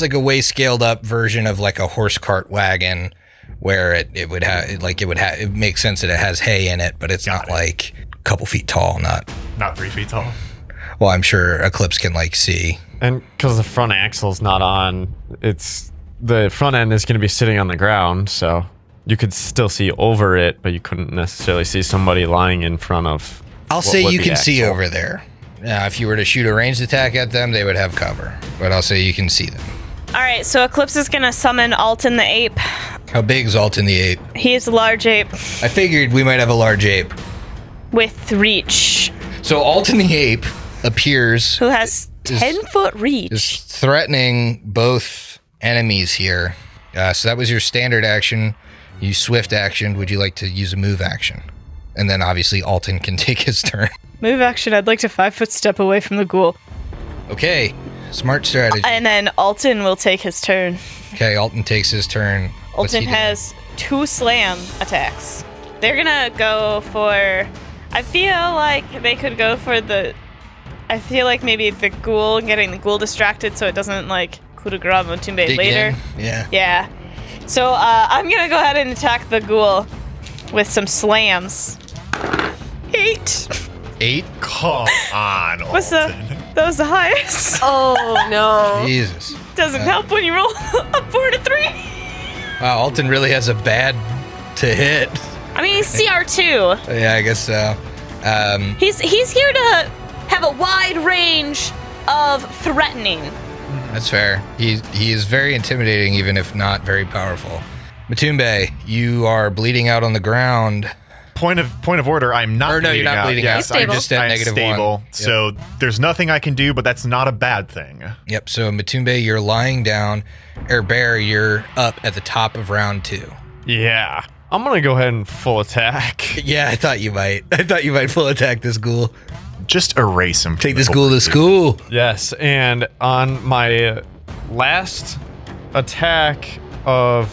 like a way scaled up version of like a horse cart wagon, where it would have. It makes sense that it has hay in it, but it's not like a couple feet tall, not 3 feet tall. Well, I'm sure Eclipse can like see. And because the front axle's not on, the front end is going to be sitting on the ground, so you could still see over it, but you couldn't necessarily see somebody lying in front of. I'll say you can see over there. Now, if you were to shoot a ranged attack at them, they would have cover, but I'll say you can see them. All right, so Eclipse is going to summon Alton the ape. How big is Alton the ape? He is a large ape. I figured we might have a large ape. With reach. So Alton the ape appears. Who has 10-foot reach. Is threatening both enemies here. So that was your standard action. You swift action. Would you like to use a move action? And then obviously Alton can take his turn. Move action. I'd like to 5 foot step away from the ghoul. Okay. Smart strategy. And then Alton will take his turn. Okay. Alton takes his turn. Alton has 2 slam attacks. They're going to go for... I feel like they could go for the... I feel like maybe the ghoul, getting the ghoul distracted so it doesn't, like, coup de grace Motumbe later. In. Yeah. Yeah. So I'm going to go ahead and attack the ghoul with some slams. 8. 8? Come on, Alton. That was the highest. Oh, no. Jesus. Doesn't help when you roll a 4 to 3. Wow, Alton really has a bad to hit. I mean, he's CR2. Yeah, I guess so. He's here to... have a wide range of threatening. That's fair. He is very intimidating, even if not very powerful. Motumbe, you are bleeding out on the ground. Point of order, I'm not. Or no, bleeding you're not out. Bleeding yes, out. I'm just at negative stable, 1. Yep. So there's nothing I can do, but that's not a bad thing. Yep. So Motumbe, you're lying down. Airbear, you're up at the top of round 2. Yeah. I'm gonna go ahead and full attack. Yeah, I thought you might full attack this ghoul. Just erase him. Take this ghoul to school. Yes, and on my last attack of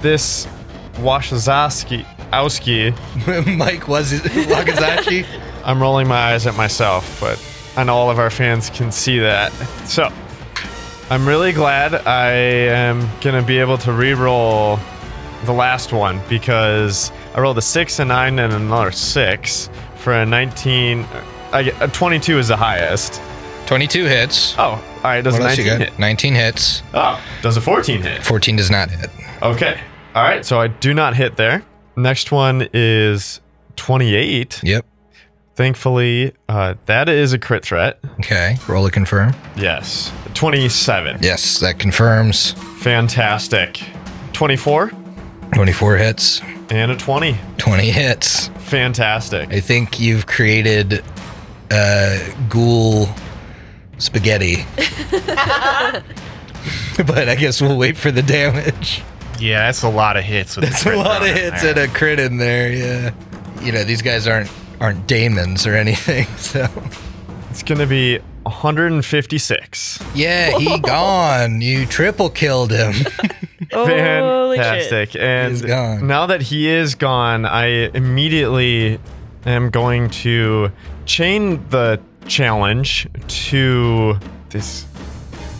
this Wakizashi, Mike was Wakizashi. I'm rolling my eyes at myself, but I know all of our fans can see that. So I'm really glad I am gonna be able to re-roll the last one because I rolled a 6, a 9, and another 6 for a 19. 22 is the highest. 22 hits. Oh, all right. Does 19 hit? 19 hits. Oh, does a 14 hit? 14 does not hit. Okay. All right. So I do not hit there. Next one is 28. Yep. Thankfully, that is a crit threat. Okay. Roll a confirm. Yes. 27. Yes, that confirms. Fantastic. 24. 24 hits. And a 20. 20 hits. Fantastic. I think you've created ghoul spaghetti. But I guess we'll wait for the damage. Yeah, that's a lot of hits. That's a lot of hits and a crit in there, yeah. You know, these guys aren't daemons or anything, so... It's going to be 156. Yeah, he gone. You triple killed him. Fantastic. And now that he is gone, I immediately am going to chain the challenge to this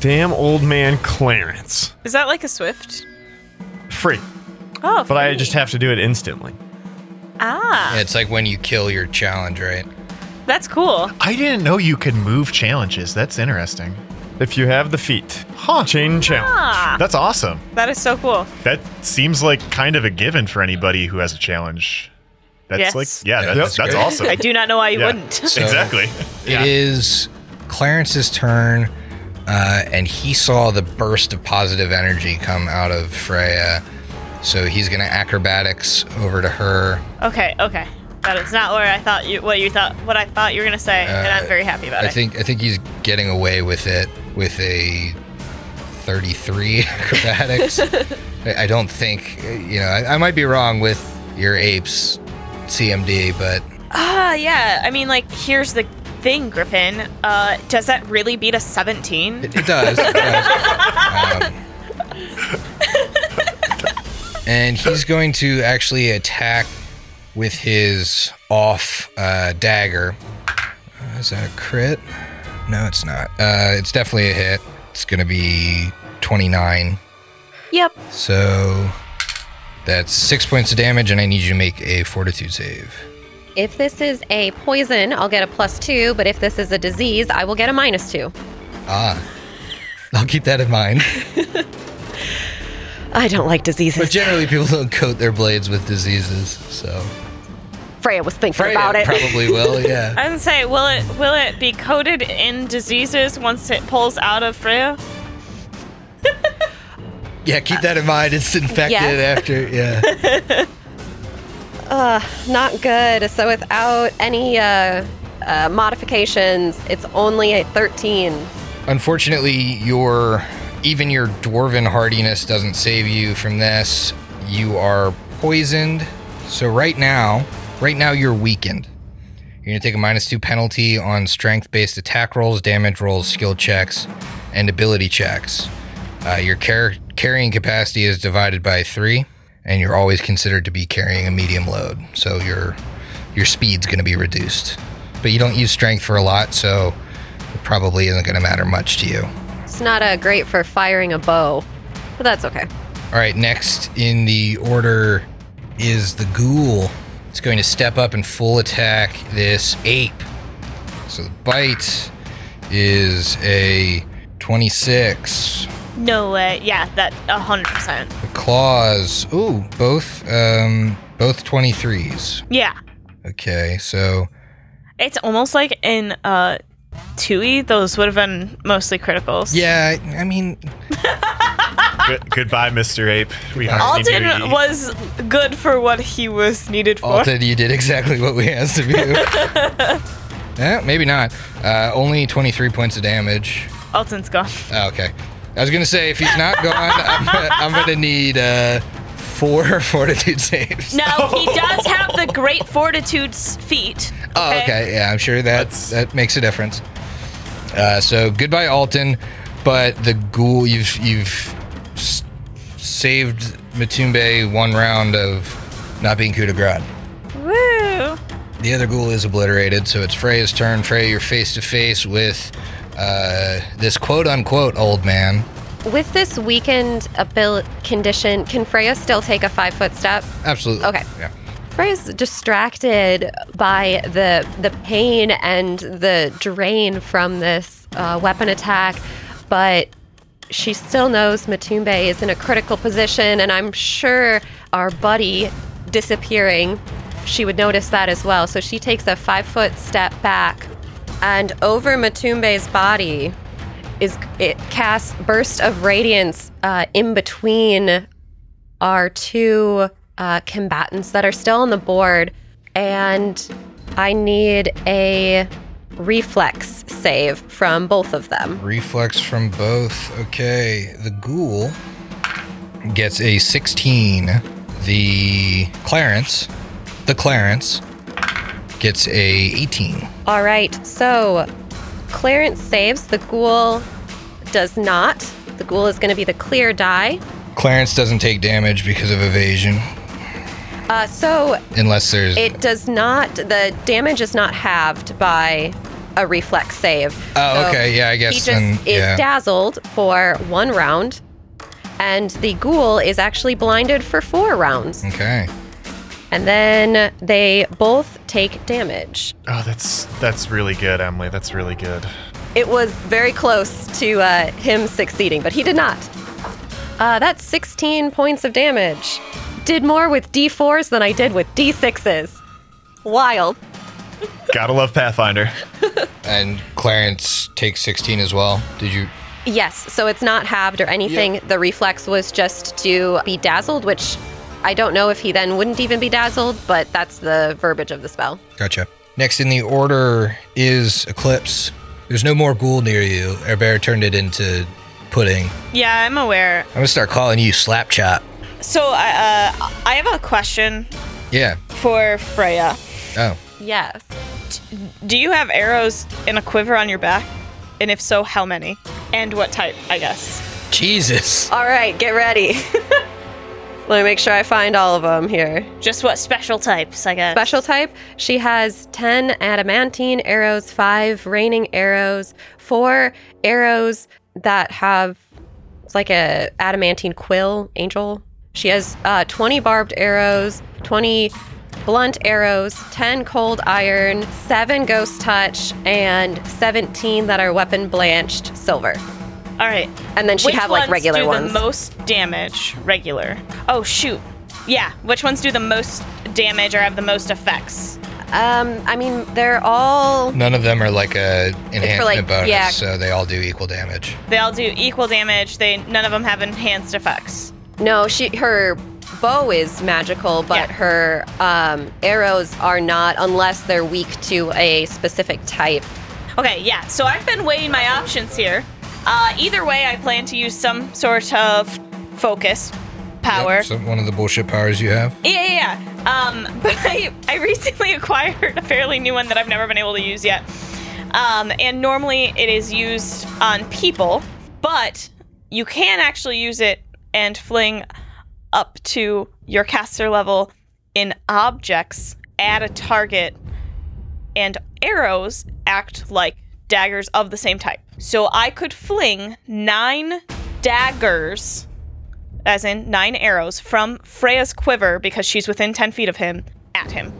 damn old man Clarence. Is that like a Swift? Free. Oh, but free. I just have to do it instantly. Ah. Yeah, it's like when you kill your challenge, right? That's cool. I didn't know you could move challenges. That's interesting. If you have the feat. Huh. Chain challenge. Ah. That's awesome. That is so cool. That seems like kind of a given for anybody who has a challenge. That's yes. Like, yeah, that's awesome. I do not know why you wouldn't. So exactly. It is Clarence's turn, and he saw the burst of positive energy come out of Freya, so he's going to acrobatics over to her. Okay. That is not where I thought what I thought you were gonna say, and I'm very happy about it. I think he's getting away with it with a 33 acrobatics. I don't think I might be wrong with your apes CMD, but yeah. I mean, like, here's the thing, Griffin. Does that really beat a 17? It does. It does. And he's going to actually attack with his off dagger. Is that a crit? No, it's not. It's definitely a hit. It's going to be 29. Yep. So that's 6 points of damage, and I need you to make a fortitude save. If this is a poison, I'll get a +2, but if this is a disease, I will get a -2. Ah. I'll keep that in mind. I don't like diseases. But generally, people don't coat their blades with diseases, so... Freya was thinking about it. Probably will, yeah. I was going to say, will it be coated in diseases once it pulls out of Freya? Yeah, keep that in mind. It's infected after, yeah. Not good. So without any modifications, it's only a 13. Unfortunately, even your dwarven hardiness doesn't save you from this. You are poisoned. So right now you're weakened. You're going to take a -2 penalty on strength-based attack rolls, damage rolls, skill checks, and ability checks. Your carrying capacity is divided by 3, and you're always considered to be carrying a medium load. So your speed's going to be reduced. But you don't use strength for a lot, so it probably isn't going to matter much to you. It's not great for firing a bow, but that's okay. All right, next in the order is the ghoul. It's going to step up and full attack this ape. So the bite is a 26. No way. Yeah, that 100%. The claws, both 23s. Yeah. Okay, so it's almost like in 2E, those would have been mostly criticals. Yeah, I mean... Goodbye, Mr. Ape. Alton was good for what he was needed for. Alton, you did exactly what we asked of you. Maybe not. Only 23 points of damage. Alton's gone. Oh, okay. I was going to say, if he's not gone, I'm going to need... 4 fortitude saves. No, he does have the great fortitude feat. Okay? Oh, okay. Yeah, I'm sure that makes a difference. So goodbye, Alton. But the ghoul, you've saved Motumbe one round of not being coup de grace. Woo! The other ghoul is obliterated, so it's Freya's turn. Freya, you're face to face with this quote unquote old man. With this weakened condition, can Freya still take a 5-foot step? Absolutely. Okay. Yeah. Freya's distracted by the pain and the drain from this weapon attack, but she still knows Motumbe is in a critical position, and I'm sure our buddy disappearing, she would notice that as well. So she takes a 5-foot step back, and over Matumbe's body... It casts Burst of Radiance in between our two combatants that are still on the board. and I need a reflex save from both of them. Reflex from both. Okay. The ghoul gets a 16. The Clarence gets a 18. All right. So Clarence saves. The ghoul does not. The ghoul is going to be the clear die. Clarence doesn't take damage because of evasion. The damage is not halved by a reflex save. Oh, so okay. Yeah, I guess. He just is dazzled for one round, and the ghoul is actually blinded for 4 rounds. Okay. And then they both take damage. Oh, that's really good, Emily. That's really good. It was very close to him succeeding, but he did not. That's 16 points of damage. Did more with D4s than I did with D6s. Wild. Gotta love Pathfinder. And Clarence takes 16 as well. Did you? Yes, so it's not halved or anything. Yep. The reflex was just to be dazzled, which I don't know if he then wouldn't even be dazzled, but that's the verbiage of the spell. Gotcha. Next in the order is Eclipse. There's no more ghoul near you. Airbear turned it into pudding. Yeah, I'm aware. I'm going to start calling you Slap Chop. So I have a question. Yeah. For Freya. Oh. Yes. Do you have arrows in a quiver on your back? And if so, how many? And what type, I guess. Jesus. All right, get ready. Let me make sure I find all of them here. Just what special types, I guess. Special type? She has 10 adamantine arrows, 5 raining arrows, 4 arrows that have, it's like a adamantine quill angel. She has 20 barbed arrows, 20 blunt arrows, 10 cold iron, 7 ghost touch, and 17 that are weapon blanched silver. All right. And then she'd have like regular ones. Which ones do the most damage? Regular. Oh, shoot. Yeah. Which ones do the most damage or have the most effects? I mean, they're all... None of them are like a enhancement bonus, yeah. So they all do equal damage. They all do equal damage. None of them have enhanced effects. No, her bow is magical, but yeah. Her arrows are not, unless they're weak to a specific type. Okay, yeah. So I've been weighing my options here. Either way, I plan to use some sort of focus power. Yep, so one of the bullshit powers you have? Yeah. But I recently acquired a fairly new one that I've never been able to use yet. And normally it is used on people, but you can actually use it and fling up to your caster level in objects at a target, and arrows act like daggers of the same type. So I could fling 9 daggers, as in 9 arrows, from Freya's quiver, because she's within 10 feet of him, at him.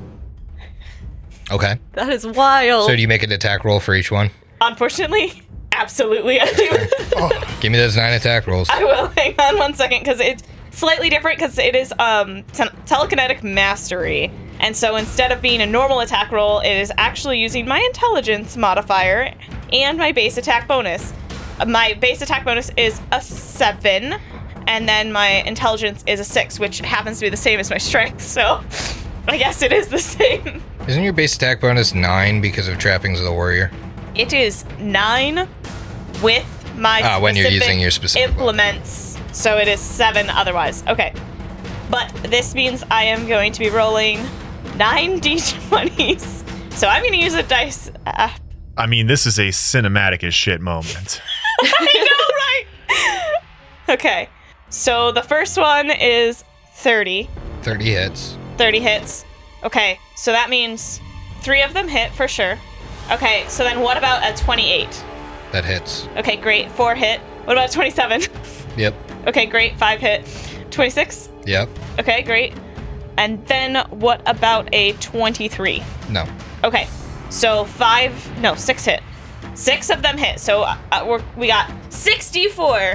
Okay. That is wild. So do you make an attack roll for each one? Unfortunately, absolutely I do. Oh, give me those 9 attack rolls. I will. Hang on one second, because it's slightly different, because it is telekinetic mastery. And so instead of being a normal attack roll, it is actually using my intelligence modifier and my base attack bonus. My base attack bonus is a 7, and then my intelligence is a 6, which happens to be the same as my strength, so I guess it is the same. Isn't your base attack bonus 9 because of trappings of the warrior? It is 9 with my specific when you're using your specific implements, weapon. So it is 7 otherwise. Okay, but this means I am going to be rolling 9 d20s, so I'm going to use a dice app. I mean, this is a cinematic as shit moment. I know, right? Okay, so the first one is 30. 30 hits. 30 hits. Okay, so that means 3 of them hit for sure. Okay, so then what about a 28? That hits. Okay, great. 4 hit. What about a 27? Yep. Okay, great. 5 hit. 26? Yep. Okay, great. And then what about a 23? No. Okay. So 6 hit. 6 of them hit. So we got 64,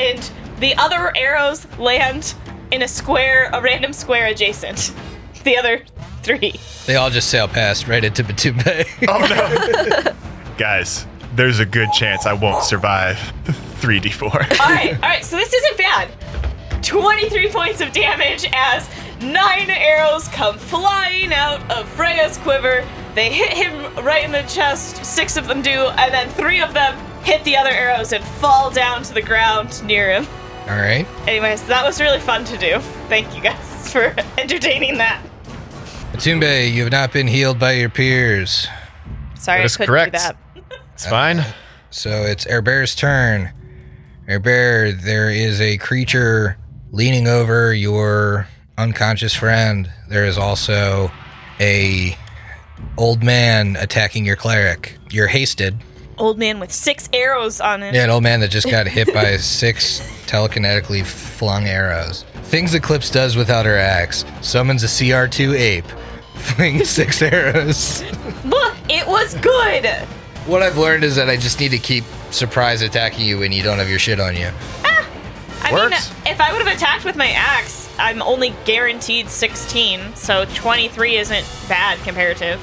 and the other arrows land in a random square adjacent. The other 3. They all just sail past right into Motumbe. Oh no, guys! There's a good chance I won't survive 3d4. All right. So this isn't bad. 23 points of damage as 9 arrows come flying out of Freya's quiver. They hit him right in the chest, 6 of them do, and then 3 of them hit the other arrows and fall down to the ground near him. All right. Anyways, that was really fun to do. Thank you guys for entertaining that. Motumbe, you have not been healed by your peers. Sorry, I couldn't do that. It's fine. So it's Airbear's turn. Airbear, there is a creature leaning over your unconscious friend. There is also a old man attacking your cleric. You're hasted. Old man with 6 arrows on him. Yeah, an old man that just got hit by 6 telekinetically flung arrows. Things Eclipse does without her axe. Summons a CR2 ape. Flings 6 arrows. Look, it was good. What I've learned is that I just need to keep surprise attacking you when you don't have your shit on you. Ah, I mean, if I would have attacked with my axe, I'm only guaranteed 16, so 23 isn't bad comparative.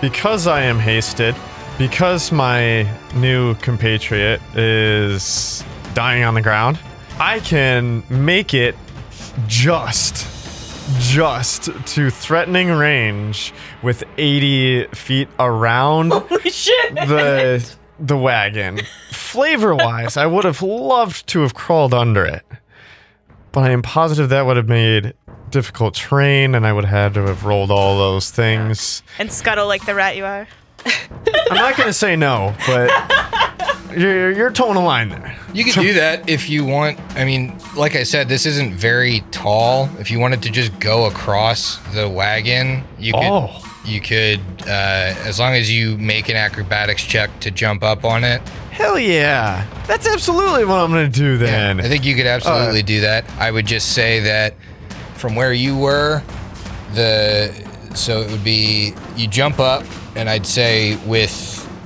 Because I am hasted, because my new compatriot is dying on the ground, I can make it just to threatening range with 80 feet around the wagon. Flavor-wise, I would have loved to have crawled under it, but I am positive that would have made difficult terrain, and I would have had to have rolled all those things. And scuttle like the rat you are. I'm not going to say no, but you're toeing a line there. You can do that if you want. I mean, like I said, this isn't very tall. If you wanted to just go across the wagon, you could, as long as you make an acrobatics check to jump up on it. Hell yeah. That's absolutely what I'm going to do then. Yeah, I think you could absolutely do that. I would just say that from where you were, so it would be, you jump up, and I'd say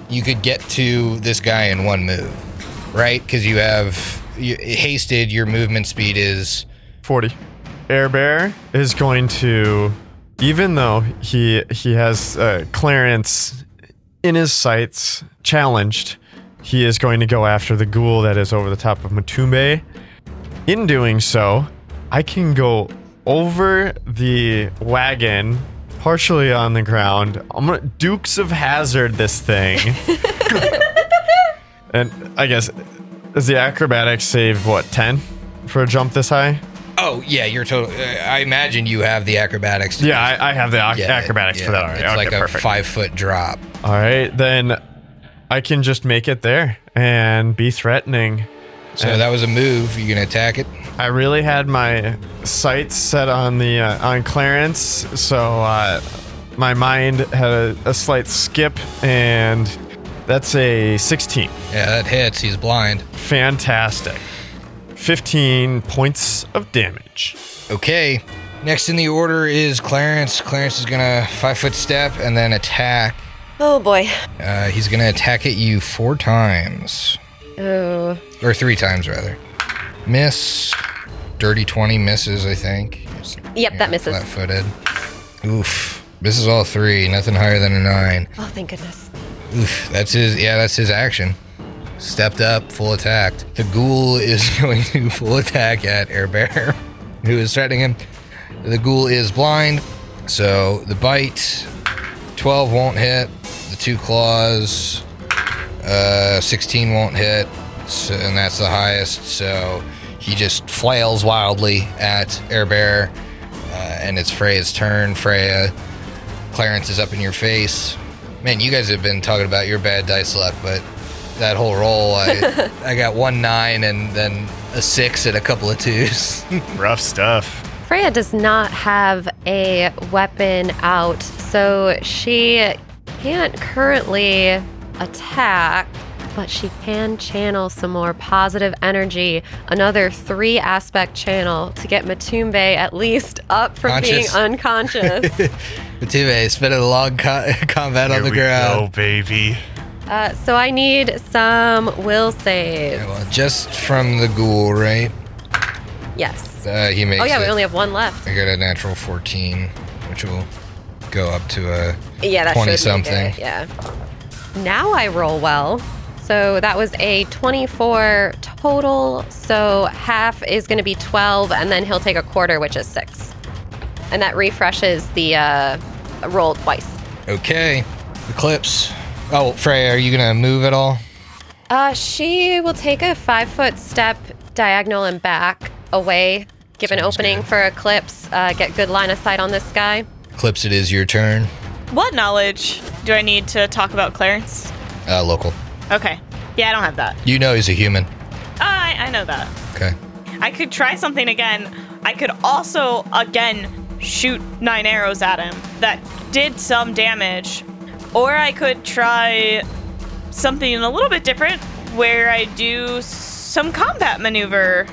you could get to this guy in one move, right? Because you have hasted, your movement speed is 40. Airbear is going to, even though he has Clarence in his sights, challenged, he is going to go after the ghoul that is over the top of Motumbe. In doing so, I can go over the wagon, partially on the ground. I'm gonna Dukes of Hazzard this thing. And I guess, is the acrobatics save, what, 10 for a jump this high? Oh, yeah, you're totally... I imagine you have the acrobatics. Yeah, I have the acrobatics for that. All right. It's okay, like a perfect. 5-foot drop. All right, then I can just make it there and be threatening. So that was a move. You gonna attack it? I really had my sights set on the on Clarence, so my mind had a slight skip, and that's a 16. Yeah, that hits. He's blind. Fantastic. 15 points of damage. Okay. Next in the order is Clarence. Clarence is gonna 5-foot step and then attack. Oh boy. He's gonna attack at you 4 times. Oh. Or 3 times, rather. Miss. Dirty 20 misses, I think. Yep, that misses. Flat-footed. Oof. Misses all 3. Nothing higher than a 9. Oh, thank goodness. Oof. That's his action. Stepped up, full attacked. The ghoul is going to full attack at Airbear, who is threatening him. The ghoul is blind, so the bite, 12 won't hit. The 2 claws, 16 won't hit, so, and that's the highest, so he just flails wildly at Airbear, and it's Freya's turn. Freya, Clarence is up in your face. Man, you guys have been talking about your bad dice luck, but that whole roll, I got 1 9 and then a 6 and a couple of 2s. Rough stuff. Freya does not have a weapon out, so she can't currently attack, but she can channel some more positive energy, another 3 aspect channel to get Motumbe at least up from being unconscious. Motumbe spent a long combat on the ground. Oh, baby. So I need some will saves. Yeah, well, just from the ghoul, right? Yes. He makes we only have 1 left. I got a natural 14, which will go up to a 20-something. Yeah. Now I roll well. So that was a 24 total. So half is going to be 12, and then he'll take a quarter, which is 6. And that refreshes the roll twice. Okay. Eclipse. Oh, Freya, are you going to move at all? She will take a 5-foot step diagonal and back away. Give an opening for Eclipse. Get good line of sight on this guy. Eclipse, it is your turn. What knowledge do I need to talk about Clarence? Local. Okay. Yeah, I don't have that. You know he's a human. I know that. Okay. I could try something again. I could also, again, shoot 9 arrows at him that did some damage. Or I could try something a little bit different where I do some combat maneuver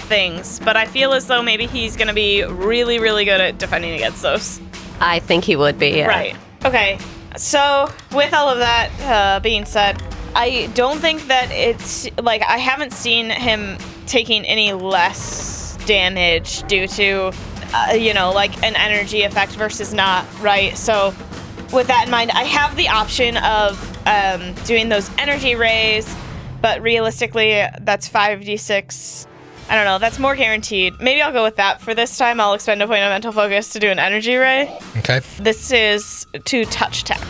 things. But I feel as though maybe he's going to be really, really good at defending against those. I think he would be. Yeah. Right. Okay. So with all of that being said, I don't think that it's like I haven't seen him taking any less damage due to, like an energy effect versus not, right? So with that in mind, I have the option of doing those energy rays, but realistically, that's 5d6. I don't know. That's more guaranteed. Maybe I'll go with that for this time. I'll expend a point of mental focus to do an energy ray. Okay. This is to touch tap.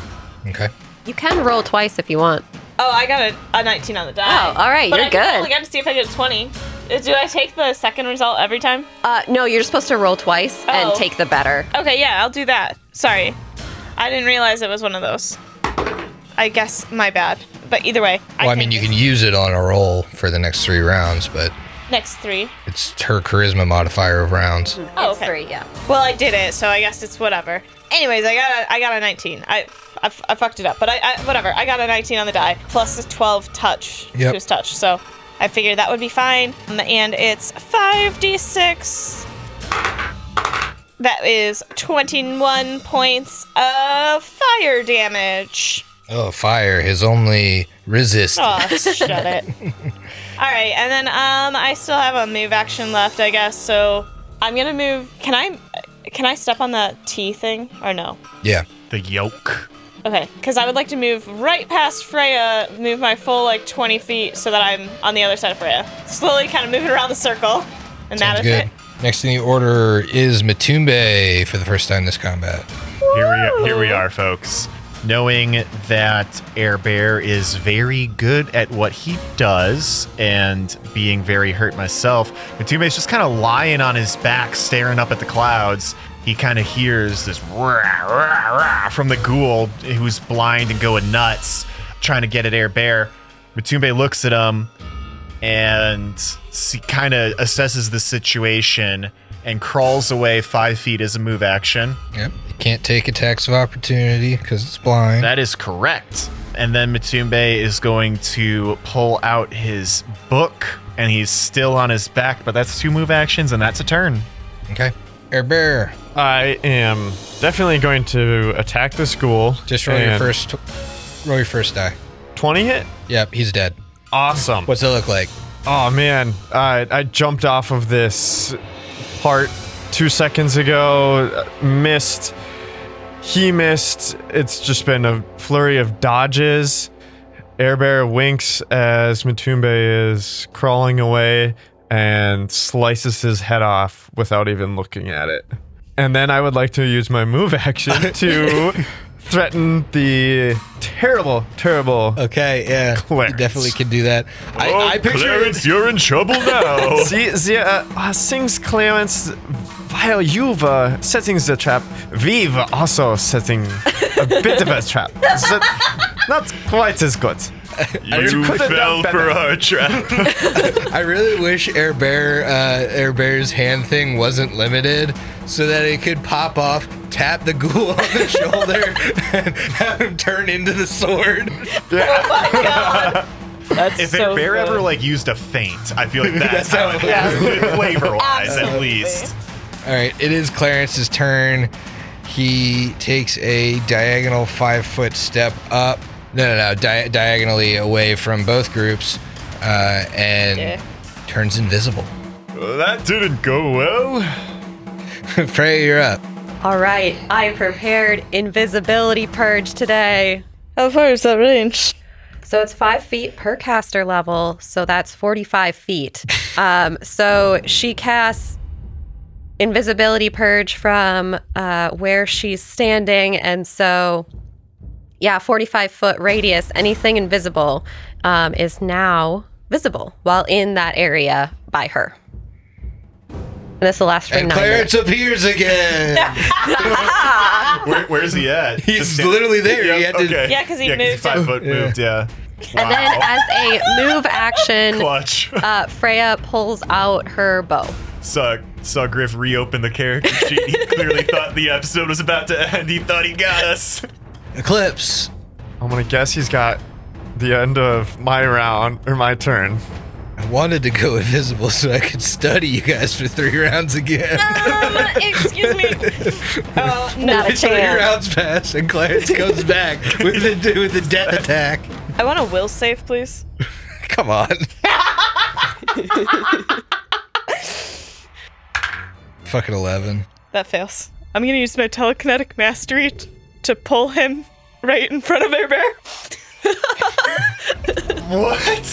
Okay. You can roll twice if you want. Oh, I got a 19 on the die. Oh, all right. But you're good. I only got to see if I get a 20. Do I take the second result every time? No, you're supposed to roll twice and take the better. Okay, yeah, I'll do that. Sorry. I didn't realize it was one of those. I guess my bad. But either way. Well, I mean, you can use it on a roll for the next 3 rounds, but... Next 3. It's her charisma modifier of rounds. Mm-hmm. Oh, okay. 3, yeah. Well, I did it, so I guess it's whatever. Anyways, I got a 19. I fucked it up, but I whatever. I got a 19 on the die plus a 12 touch. Yep. Who's touch? So I figured that would be fine. And it's 5d6. That is 21 points of fire damage. Oh, fire! His only resist. Oh, shut it. All right, and then I still have a move action left, I guess. So I'm gonna move. Can I step on that T thing or no? Yeah, the yoke. Okay, because I would like to move right past Freya, move my full 20 feet so that I'm on the other side of Freya. Slowly, kind of moving around the circle, and that is it. Next in the order is Motumbe for the first time this combat. Woo! Here we are, folks. Knowing that Air Bear is very good at what he does and being very hurt myself, Matumbe's just kind of lying on his back, staring up at the clouds. He kind of hears this rah, rah, rah from the ghoul who's blind and going nuts, trying to get at Air Bear. Motumbe looks at him and kind of assesses the situation and crawls away 5 feet as a move action. Yep. It can't take attacks of opportunity because it's blind. That is correct. And then Motumbe is going to pull out his book, and he's still on his back, but that's 2 move actions, and that's a turn. Okay. Air Bear. I am definitely going to attack the ghoul. Just roll your first die. 20 hit? Yep, he's dead. Awesome. What's it look like? Oh, man. I jumped off of this... part 2 seconds ago, missed. He missed. It's just been a flurry of dodges. Air Bear winks as Motumbe is crawling away and slices his head off without even looking at it. And then I would like to use my move action to threaten the terrible. Okay, yeah, Clarence. You definitely can do that. Oh, I picture Clarence, you're in trouble now. Sings Clarence, while you've setting the trap, we've also setting a bit of a trap. So not quite as good. You fell for our trap. I really wish Air Bear's hand thing wasn't limited so that it could pop off, tap the ghoul on the shoulder, and have him turn into the sword. Yeah. Oh my god. That's if so Bear ever used a feint, I feel like that's how it happened, flavor-wise, at least. All right, it is Clarence's turn. He takes a diagonal 5-foot step up. No, diagonally away from both groups, and turns invisible. Well, that didn't go well. Freya, you're up. All right, I prepared Invisibility Purge today. How far is that range? So it's 5 feet per caster level, so that's 45 feet. So she casts invisibility purge from where she's standing. And so, yeah, 45-foot radius, anything invisible is now visible while in that area by her. And this will last for 9 minutes. Clarence appears again. Where is he at? He's literally there. Yeah, because he moved. He's 5 foot moved, yeah. Wow. And then as a move action, clutch. Freya pulls out her bow. Saw Griff reopen the character sheet. He clearly thought the episode was about to end. He thought he got us. Eclipse. I'm going to guess he's got the end of my round, or my turn. I wanted to go invisible so I could study you guys for 3 rounds again. Excuse me. Oh, not a chance. 3 rounds pass and Clarence comes back with the death attack. I want a will save, please. Come on. 11. That fails. I'm going to use my telekinetic mastery to pull him right in front of Air Bear. What?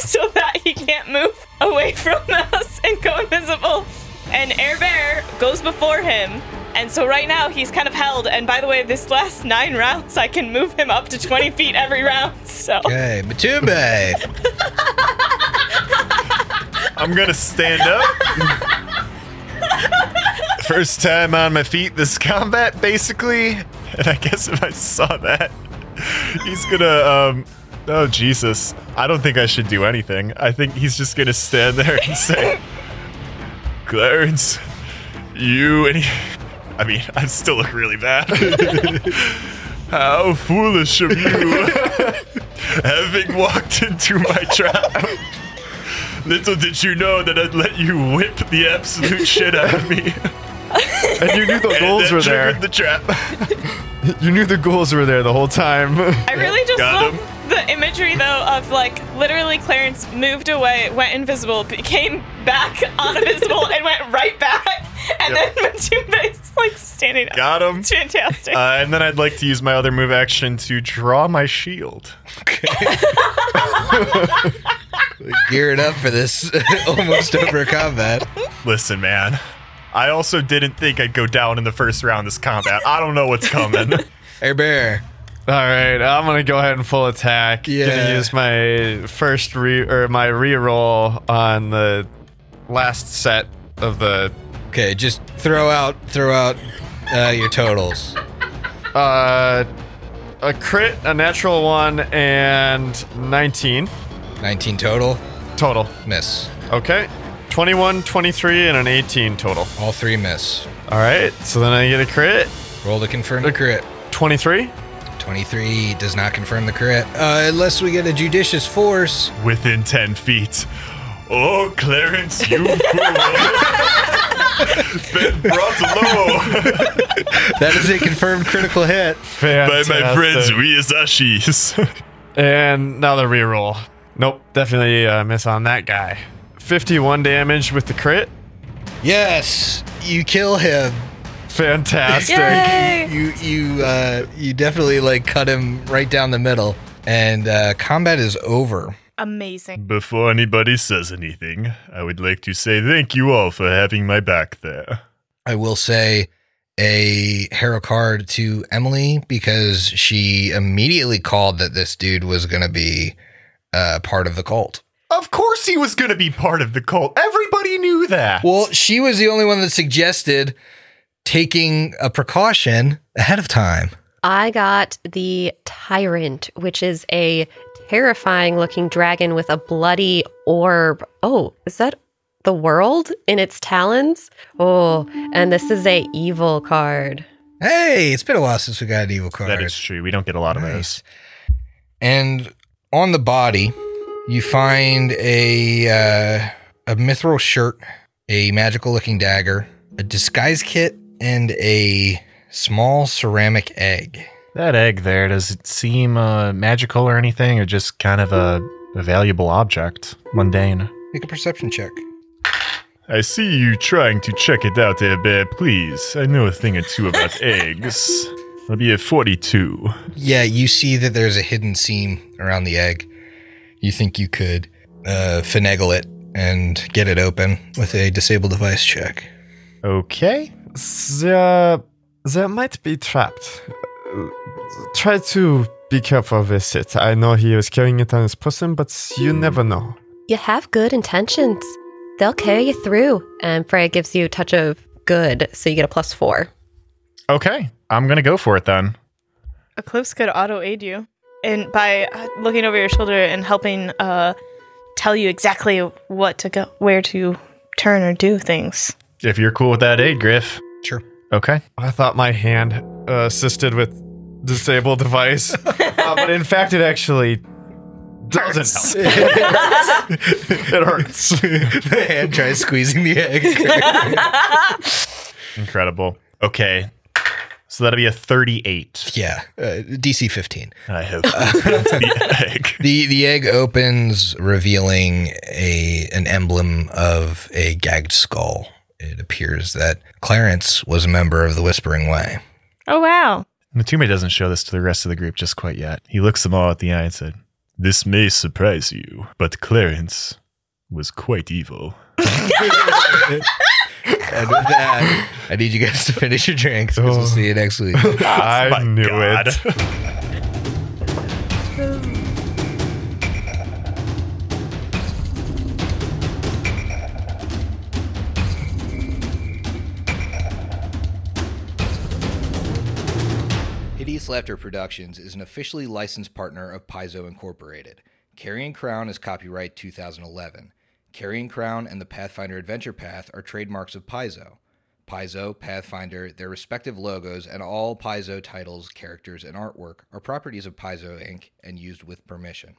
So that he can't move away from us and go invisible. And Air Bear goes before him. And so right now he's kind of held. And by the way, this last 9 rounds, I can move him up to 20 feet every round. So. Okay, Motumbe. I'm going to stand up. First time on my feet this combat, basically. And I guess if I saw that, he's going to... Oh, Jesus. I don't think I should do anything. I think he's just going to stand there and say, Clarence, you and... I mean, I still look really bad. How foolish of you, having walked into my trap. Little did you know that I'd let you whip the absolute shit out of me. And you knew the goals were there. The trap. You knew the goals were there the whole time. I really just love... The imagery, though, of, like, literally Clarence moved away, went invisible, became back uninvisible, and went right back. And then Matumbe's, like, standing up. Got him. It's fantastic. And then I'd like to use my other move action to draw my shield. Okay. Gearing up for this almost over combat. Listen, man, I also didn't think I'd go down in the first round of this combat. I don't know what's coming. Hey, Bear. All right, I'm gonna go ahead and full attack. Yeah. Gonna use my first my reroll on the last set of the. Okay, just throw out your totals. A crit, a natural one, and 19. 19 total. Total miss. Okay, 21, 23, and an 18 total. All three miss. All right, so then I get a crit. Roll to confirm the crit. 23. 23 does not confirm the crit. Unless we get a judicious force. Within 10 feet. Oh, Clarence, you fool. Been brought low. That is a confirmed critical hit. Fantastic. By my friends, we as Ashis. And now the reroll. Nope, definitely miss on that guy. 51 damage with the crit. Yes, you kill him. Fantastic. Yay! You definitely like cut him right down the middle, and combat is over. Amazing. Before anybody says anything, I would like to say thank you all for having my back there. I will say a hero card to Emily because she immediately called that this dude was going to be part of the cult. Of course he was going to be part of the cult. Everybody knew that. Well, she was the only one that suggested taking a precaution ahead of time. I got the Tyrant, which is a terrifying looking dragon with a bloody orb. Oh, is that the world in its talons? Oh, and this is a evil card. Hey, it's been a while since we got an evil card. That is true. We don't get a lot of those. And on the body, you find a mithril shirt, a magical looking dagger, a disguise kit, and a small ceramic egg. That egg there, does it seem magical or anything, or just kind of a valuable object, mundane? Make a perception check. I see you trying to check it out there, Bear. Please, I know a thing or two about eggs. It'll be a 42. Yeah, you see that there's a hidden seam around the egg. You think you could finagle it and get it open with a disable device check. Okay. They might be trapped. Try to be careful with it. I know he was carrying it on his person, but you never know. You have good intentions. They'll carry you through. And Freya gives you a touch of good, so you get a +4. Okay. I'm going to go for it then. Eclipse could auto-aid you. And by looking over your shoulder and helping tell you exactly what to go, where to turn or do things. If you're cool with that aid, Griff. Sure. Okay. I thought my hand assisted with disable device, but in fact it actually doesn't help. It hurts. The hand tries squeezing the egg. Incredible. Okay. So that'll be a 38. Yeah, DC 15. I hope that's the egg. The egg opens, revealing an emblem of a gagged skull. It appears that Clarence was a member of the Whispering Way. Oh, wow. Motumbe doesn't show this to the rest of the group just quite yet. He looks them all at the eye and said, "This may surprise you, but Clarence was quite evil." And with that, I need you guys to finish your drinks. We'll see you next week. I knew it. Hideous Laughter Productions is an officially licensed partner of Paizo Incorporated. Carrion Crown is copyright 2011. Carrion Crown and the Pathfinder Adventure Path are trademarks of Paizo. Paizo, Pathfinder, their respective logos, and all Paizo titles, characters, and artwork are properties of Paizo Inc. and used with permission.